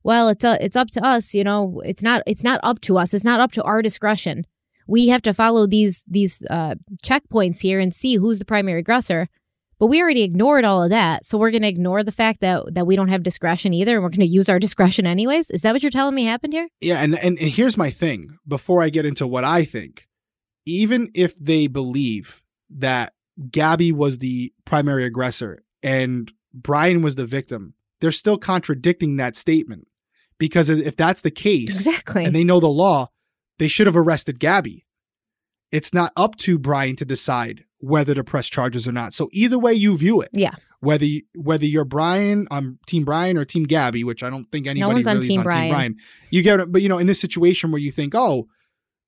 well, it's up to us. It's not up to us. It's not up to our discretion. We have to follow these checkpoints here and see who's the primary aggressor. But we already ignored all of that. So we're going to ignore the fact that we don't have discretion either. And we're going to use our discretion anyways. Is that what you're telling me happened here? Yeah. And here's my thing. Before I get into what I think, even if they believe that Gabby was the primary aggressor and Brian was the victim, they're still contradicting that statement. Because if that's the case, exactly, and they know the law, they should have arrested Gabby. It's not up to Brian to decide whether to press charges or not. So either way you view it, yeah, whether you're Brian, Team Brian or Team Gabby, which I don't think anybody really is on Team Brian. You get it, but you know, in this situation where you think, oh,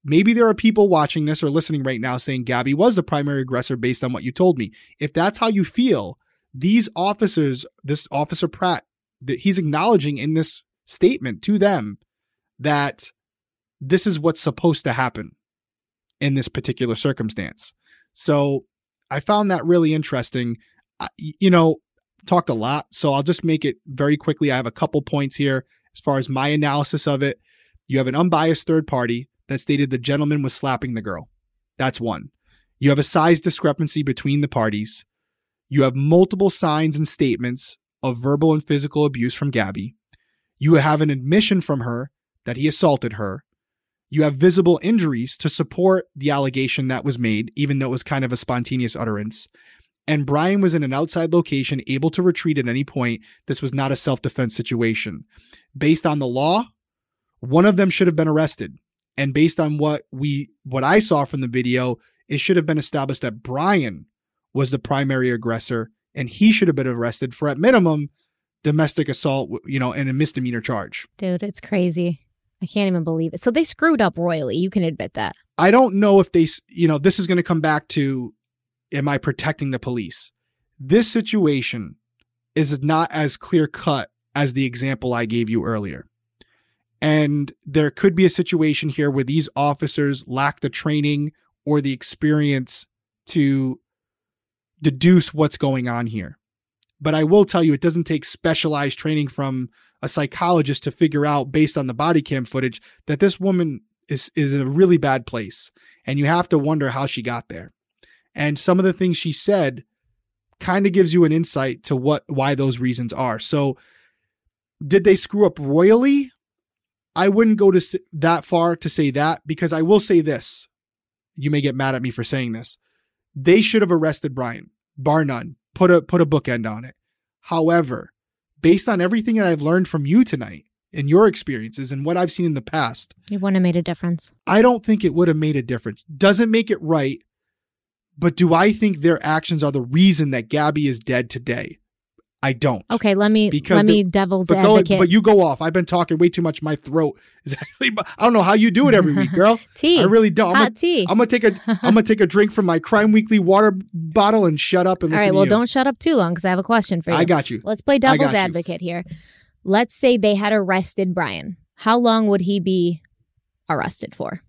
maybe there are people watching this or listening right now saying Gabby was the primary aggressor based on what you told me. If that's how you feel, these officers, this Officer Pratt, that he's acknowledging in this statement to them that this is what's supposed to happen in this particular circumstance. So I found that really interesting. Talked a lot, so I'll just make it very quickly. I have a couple points here as far as my analysis of it. You have an unbiased third party that stated the gentleman was slapping the girl. That's one. You have a size discrepancy between the parties. You have multiple signs and statements of verbal and physical abuse from Gabby. You have an admission from her that he assaulted her. You have visible injuries to support the allegation that was made, even though it was kind of a spontaneous utterance. And Brian was in an outside location, able to retreat at any point. This was not a self-defense situation. Based on the law, one of them should have been arrested. And based on what I saw from the video, it should have been established that Brian was the primary aggressor and he should have been arrested for, at minimum, domestic assault, and a misdemeanor charge. Dude, it's crazy. I can't even believe it. So they screwed up royally. You can admit that. I don't know if they, this is going to come back to, am I protecting the police? This situation is not as clear cut as the example I gave you earlier. And there could be a situation here where these officers lack the training or the experience to deduce what's going on here. But I will tell you, it doesn't take specialized training from a psychologist to figure out, based on the body cam footage, that this woman is in a really bad place. And you have to wonder how she got there. And some of the things she said kind of gives you an insight to why those reasons are. So did they screw up royally? I wouldn't go to that far to say that, because I will say this. You may get mad at me for saying this. They should have arrested Brian, bar none. Put a bookend on it. However, based on everything that I've learned from you tonight and your experiences and what I've seen in the past, it wouldn't have made a difference. I don't think it would have made a difference. Doesn't make it right. But do I think their actions are the reason that Gabby is dead today? I don't. Okay, let me devil's advocate. But you go off. I've been talking way too much. My throat is actually. I don't know how you do it every week, girl. Tea. I really don't. Hot tea. I'm gonna take a drink from my Crime Weekly water bottle and shut up and listen. All right. Well, don't shut up too long because I have a question for you. I got you. Let's play devil's advocate here. Let's say they had arrested Brian. How long would he be arrested for?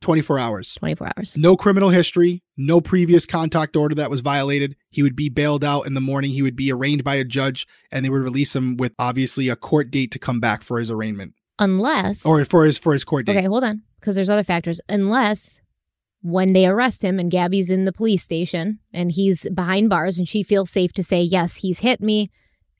24 hours. 24 hours. No criminal history, no previous contact order that was violated. He would be bailed out in the morning. He would be arraigned by a judge, and they would release him with, obviously, a court date to come back for his arraignment. Unless... Or for his court date. Okay, hold on, because there's other factors. Unless when they arrest him and Gabby's in the police station and he's behind bars and she feels safe to say, yes, he's hit me.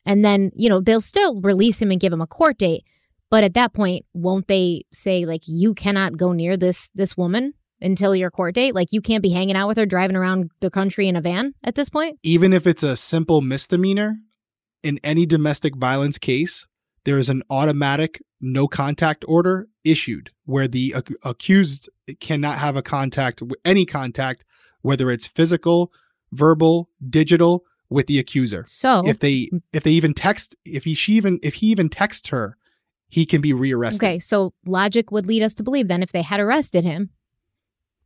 And then, they'll still release him and give him a court date. But at that point, won't they say, you cannot go near this woman until your court date? You can't be hanging out with her, driving around the country in a van at this point? Even if it's a simple misdemeanor, in any domestic violence case, there is an automatic no contact order issued where the accused cannot have any contact, whether it's physical, verbal, digital, with the accuser. So if he even texts her, he can be rearrested. Okay, so logic would lead us to believe then if they had arrested him,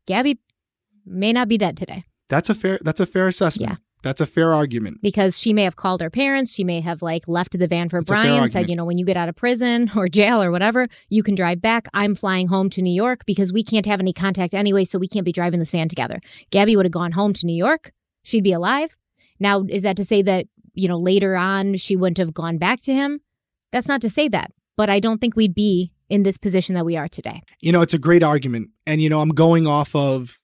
Gabby may not be dead today. That's a fair assessment. Yeah. That's a fair argument. Because she may have called her parents. She may have left the van for Brian, said, when you get out of prison or jail or whatever, you can drive back. I'm flying home to New York because we can't have any contact anyway, so we can't be driving this van together. Gabby would have gone home to New York. She'd be alive. Now, is that to say that, later on she wouldn't have gone back to him? That's not to say that. But I don't think we'd be in this position that we are today. It's a great argument. And, I'm going off of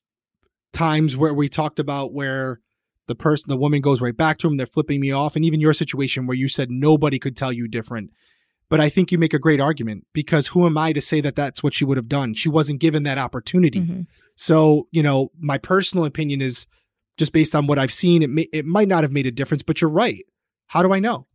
times where we talked about where the woman goes right back to him. They're flipping me off. And even your situation where you said nobody could tell you different. But I think you make a great argument because who am I to say that that's what she would have done? She wasn't given that opportunity. Mm-hmm. So, my personal opinion is just based on what I've seen. It might not have made a difference, but you're right. How do I know?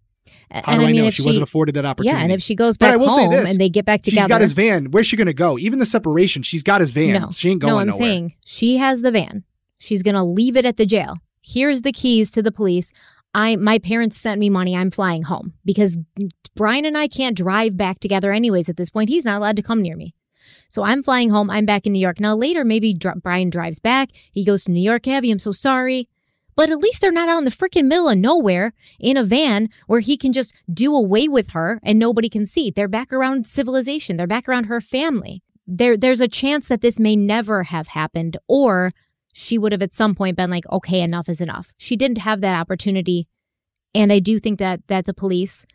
How do I know? She wasn't afforded that opportunity. Yeah, and if she goes back home and they get back together. She's got his van. Where's she going to go? Even the separation, she's got his van. No, she ain't going nowhere. No, I'm saying she has the van. She's going to leave it at the jail. Here's the keys to the police. My parents sent me money. I'm flying home because Brian and I can't drive back together anyways at this point. He's not allowed to come near me. So I'm flying home. I'm back in New York. Now later, maybe Brian drives back. He goes to New York. Abby, I'm so sorry. But at least they're not out in the freaking middle of nowhere in a van where he can just do away with her and nobody can see. They're back around civilization. They're back around her family. There's a chance that this may never have happened, or she would have at some point been like, okay, enough is enough. She didn't have that opportunity. And I do think that the police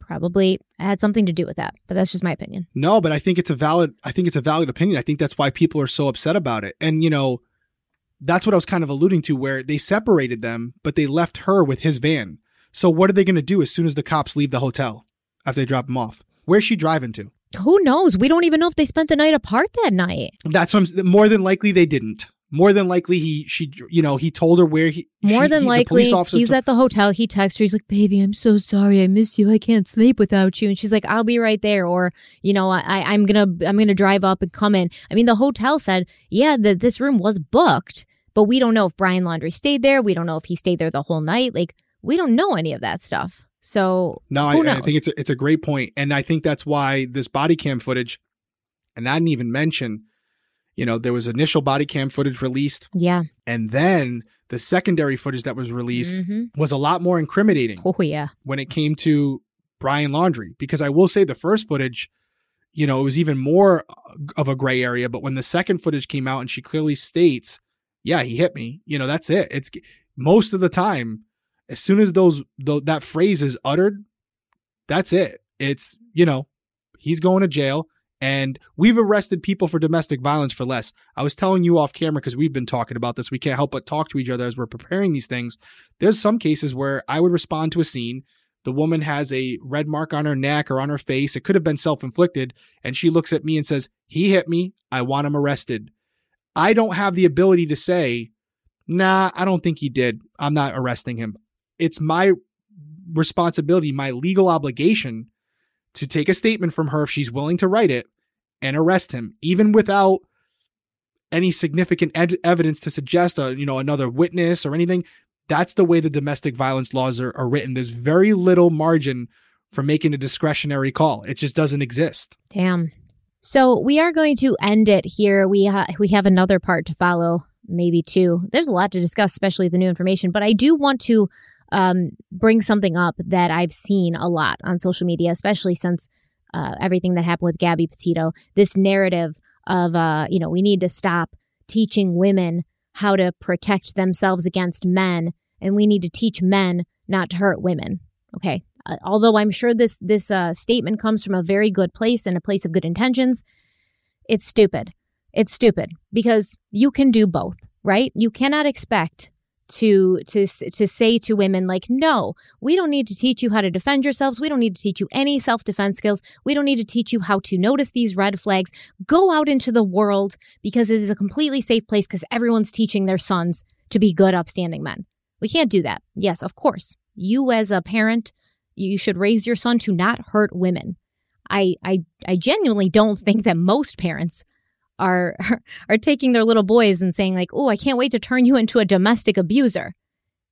probably had something to do with that. But that's just my opinion. No, but I think it's a valid opinion. I think that's why people are so upset about it. And, you know, that's what I was kind of alluding to, where they separated them, but they left her with his van. So what are they going to do as soon as the cops leave the hotel after they drop him off? Where's she driving to? Who knows? We don't even know if they spent the night apart that night. That's what I'm, more than likely they didn't. More than likely he told her where he. More she, than he, likely he's at the hotel. He texts her. He's like, baby, I'm so sorry. I miss you. I can't sleep without you. And she's like, I'll be right there. Or, you know, I'm going to drive up and come in. I mean, the hotel said, yeah, that this room was booked. But we don't know if Brian Laundrie stayed there. We don't know if he stayed there the whole night. Like, we don't know any of that stuff. So no, who knows? I think it's a great point. And I think that's why this body cam footage, and I didn't even mention, you know, there was initial body cam footage released. Yeah. And then the secondary footage that was released was a lot more incriminating. Oh, yeah. When it came to Brian Laundrie, because I will say the first footage, you know, it was even more of a gray area. But when the second footage came out and she clearly states, yeah, he hit me, you know, that's it. It's most of the time, as soon as that phrase is uttered, that's it. It's, you know, he's going to jail. And we've arrested people for domestic violence for less. I was telling you off camera, because we've been talking about this. We can't help but talk to each other as we're preparing these things. There's some cases where I would respond to a scene. The woman has a red mark on her neck or on her face. It could have been self-inflicted. And she looks at me and says, he hit me. I want him arrested. I don't have the ability to say, nah, I don't think he did. I'm not arresting him. It's my responsibility, my legal obligation to take a statement from her if she's willing to write it, and arrest him, even without any significant evidence to suggest another witness or anything. That's the way the domestic violence laws are written. There's very little margin for making a discretionary call. It just doesn't exist. Damn. So we are going to end it here. We have another part to follow, maybe two. There's a lot to discuss, especially the new information. But I do want to bring something up that I've seen a lot on social media, especially since everything that happened with Gabby Petito, this narrative of, we need to stop teaching women how to protect themselves against men, and we need to teach men not to hurt women. Okay. Although I'm sure this statement comes from a very good place and a place of good intentions, it's stupid. It's stupid because you can do both, right? You cannot expect to say to women like, no, we don't need to teach you how to defend yourselves. We don't need to teach you any self-defense skills. We don't need to teach you how to notice these red flags. Go out into the world because it is a completely safe place because everyone's teaching their sons to be good, upstanding men. We can't do that. Yes, of course. You as a parent, you should raise your son to not hurt women. I genuinely don't think that most parents are taking their little boys and saying like, oh, I can't wait to turn you into a domestic abuser.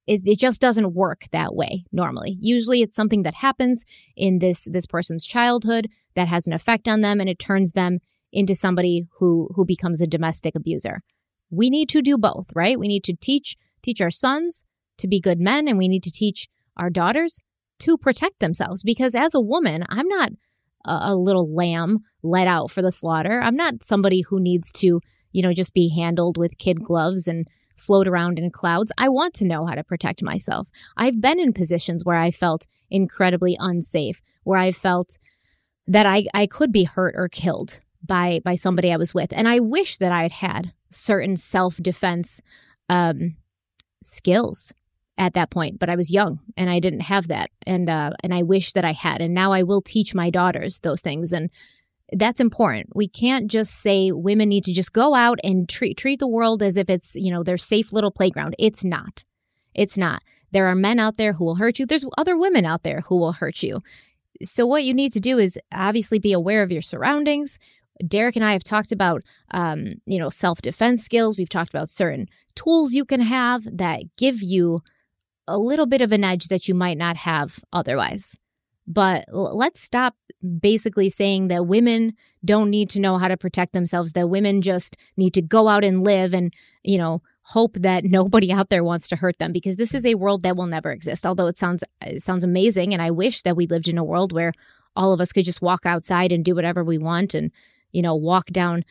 It just doesn't work that way normally. Usually it's something that happens in this person's childhood that has an effect on them, and it turns them into somebody who becomes a domestic abuser. We need to do both, right? We need to teach our sons to be good men, and we need to teach our daughters to protect themselves, because as a woman, I'm not a little lamb let out for the slaughter. I'm not somebody who needs to, just be handled with kid gloves and float around in clouds. I want to know how to protect myself. I've been in positions where I felt incredibly unsafe, where I felt that I could be hurt or killed by somebody I was with. And I wish that I had had certain self-defense skills at that point, but I was young and I didn't have that. And I wish that I had. And now I will teach my daughters those things. And that's important. We can't just say women need to just go out and treat the world as if it's, their safe little playground. It's not. There are men out there who will hurt you. There's other women out there who will hurt you. So what you need to do is obviously be aware of your surroundings. Derek and I have talked about, self-defense skills. We've talked about certain tools you can have that give you a little bit of an edge that you might not have otherwise. But let's stop basically saying that women don't need to know how to protect themselves, that women just need to go out and live and, hope that nobody out there wants to hurt them, because this is a world that will never exist. Although it sounds amazing, and I wish that we lived in a world where all of us could just walk outside and do whatever we want and, walk down.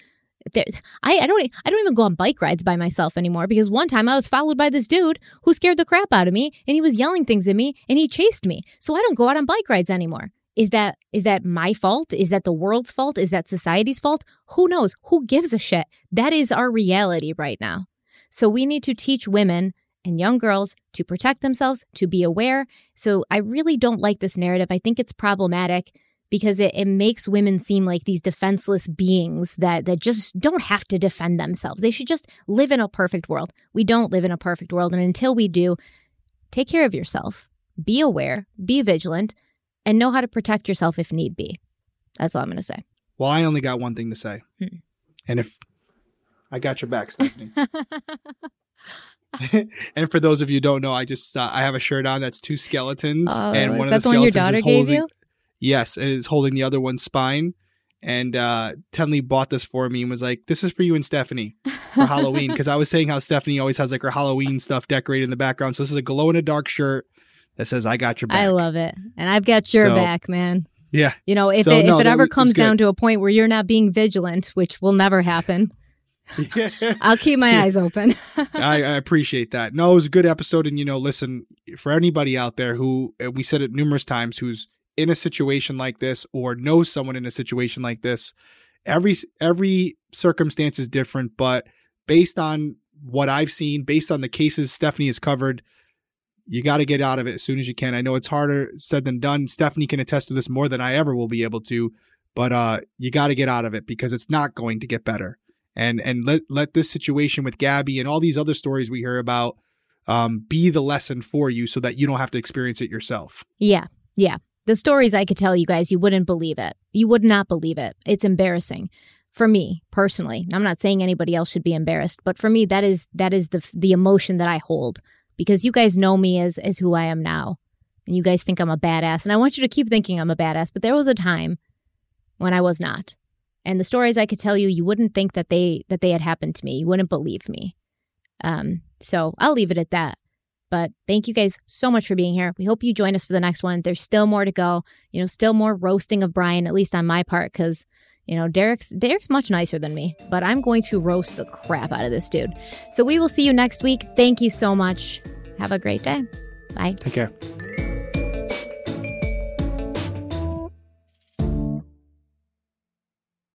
I don't even go on bike rides by myself anymore, because one time I was followed by this dude who scared the crap out of me, and he was yelling things at me and he chased me. So I don't go out on bike rides anymore. Is that my fault? Is that the world's fault? Is that society's fault? Who knows? Who gives a shit? That is our reality right now. So we need to teach women and young girls to protect themselves, to be aware. So I really don't like this narrative. I think it's problematic, because it makes women seem like these defenseless beings that just don't have to defend themselves. They should just live in a perfect world. We don't live in a perfect world. And until we do, take care of yourself, be aware, be vigilant, and know how to protect yourself if need be. That's all I'm going to say. Well, I only got one thing to say. Mm-hmm. And if I got your back, Stephanie. And for those of you who don't know, I just I have a shirt on that's two skeletons. Oh, and one of the skeletons is holding. Yes, it is holding the other one's spine. And Tenley bought this for me and was like, this is for you and Stephanie for Halloween. Because I was saying how Stephanie always has like her Halloween stuff decorated in the background. So this is a glow-in-the-dark shirt that says, I got your back. I love it. And I've got your back, man. Yeah. If it ever comes down to a point where you're not being vigilant, which will never happen, I'll keep my eyes open. I appreciate that. No, it was a good episode. And, listen, for anybody out there who, and we said it numerous times, who's in a situation like this or know someone in a situation like this, every circumstance is different, but based on what I've seen, based on the cases Stephanie has covered, you got to get out of it as soon as you can. I know it's harder said than done. Stephanie can attest to this more than I ever will be able to, but you got to get out of it, because it's not going to get better. And let this situation with Gabby and all these other stories we hear about be the lesson for you, so that you don't have to experience it yourself. Yeah. Yeah. The stories I could tell you guys, you wouldn't believe it. You would not believe it. It's embarrassing for me personally. I'm not saying anybody else should be embarrassed, but for me, that is the emotion that I hold, because you guys know me as who I am now. And you guys think I'm a badass, and I want you to keep thinking I'm a badass. But there was a time when I was not. And the stories I could tell you, you wouldn't think that they had happened to me. You wouldn't believe me. So I'll leave it at that. But thank you guys so much for being here. We hope you join us for the next one. There's still more to go. Still more roasting of Brian, at least on my part, because, Derek's much nicer than me. But I'm going to roast the crap out of this dude. So we will see you next week. Thank you so much. Have a great day. Bye. Take care.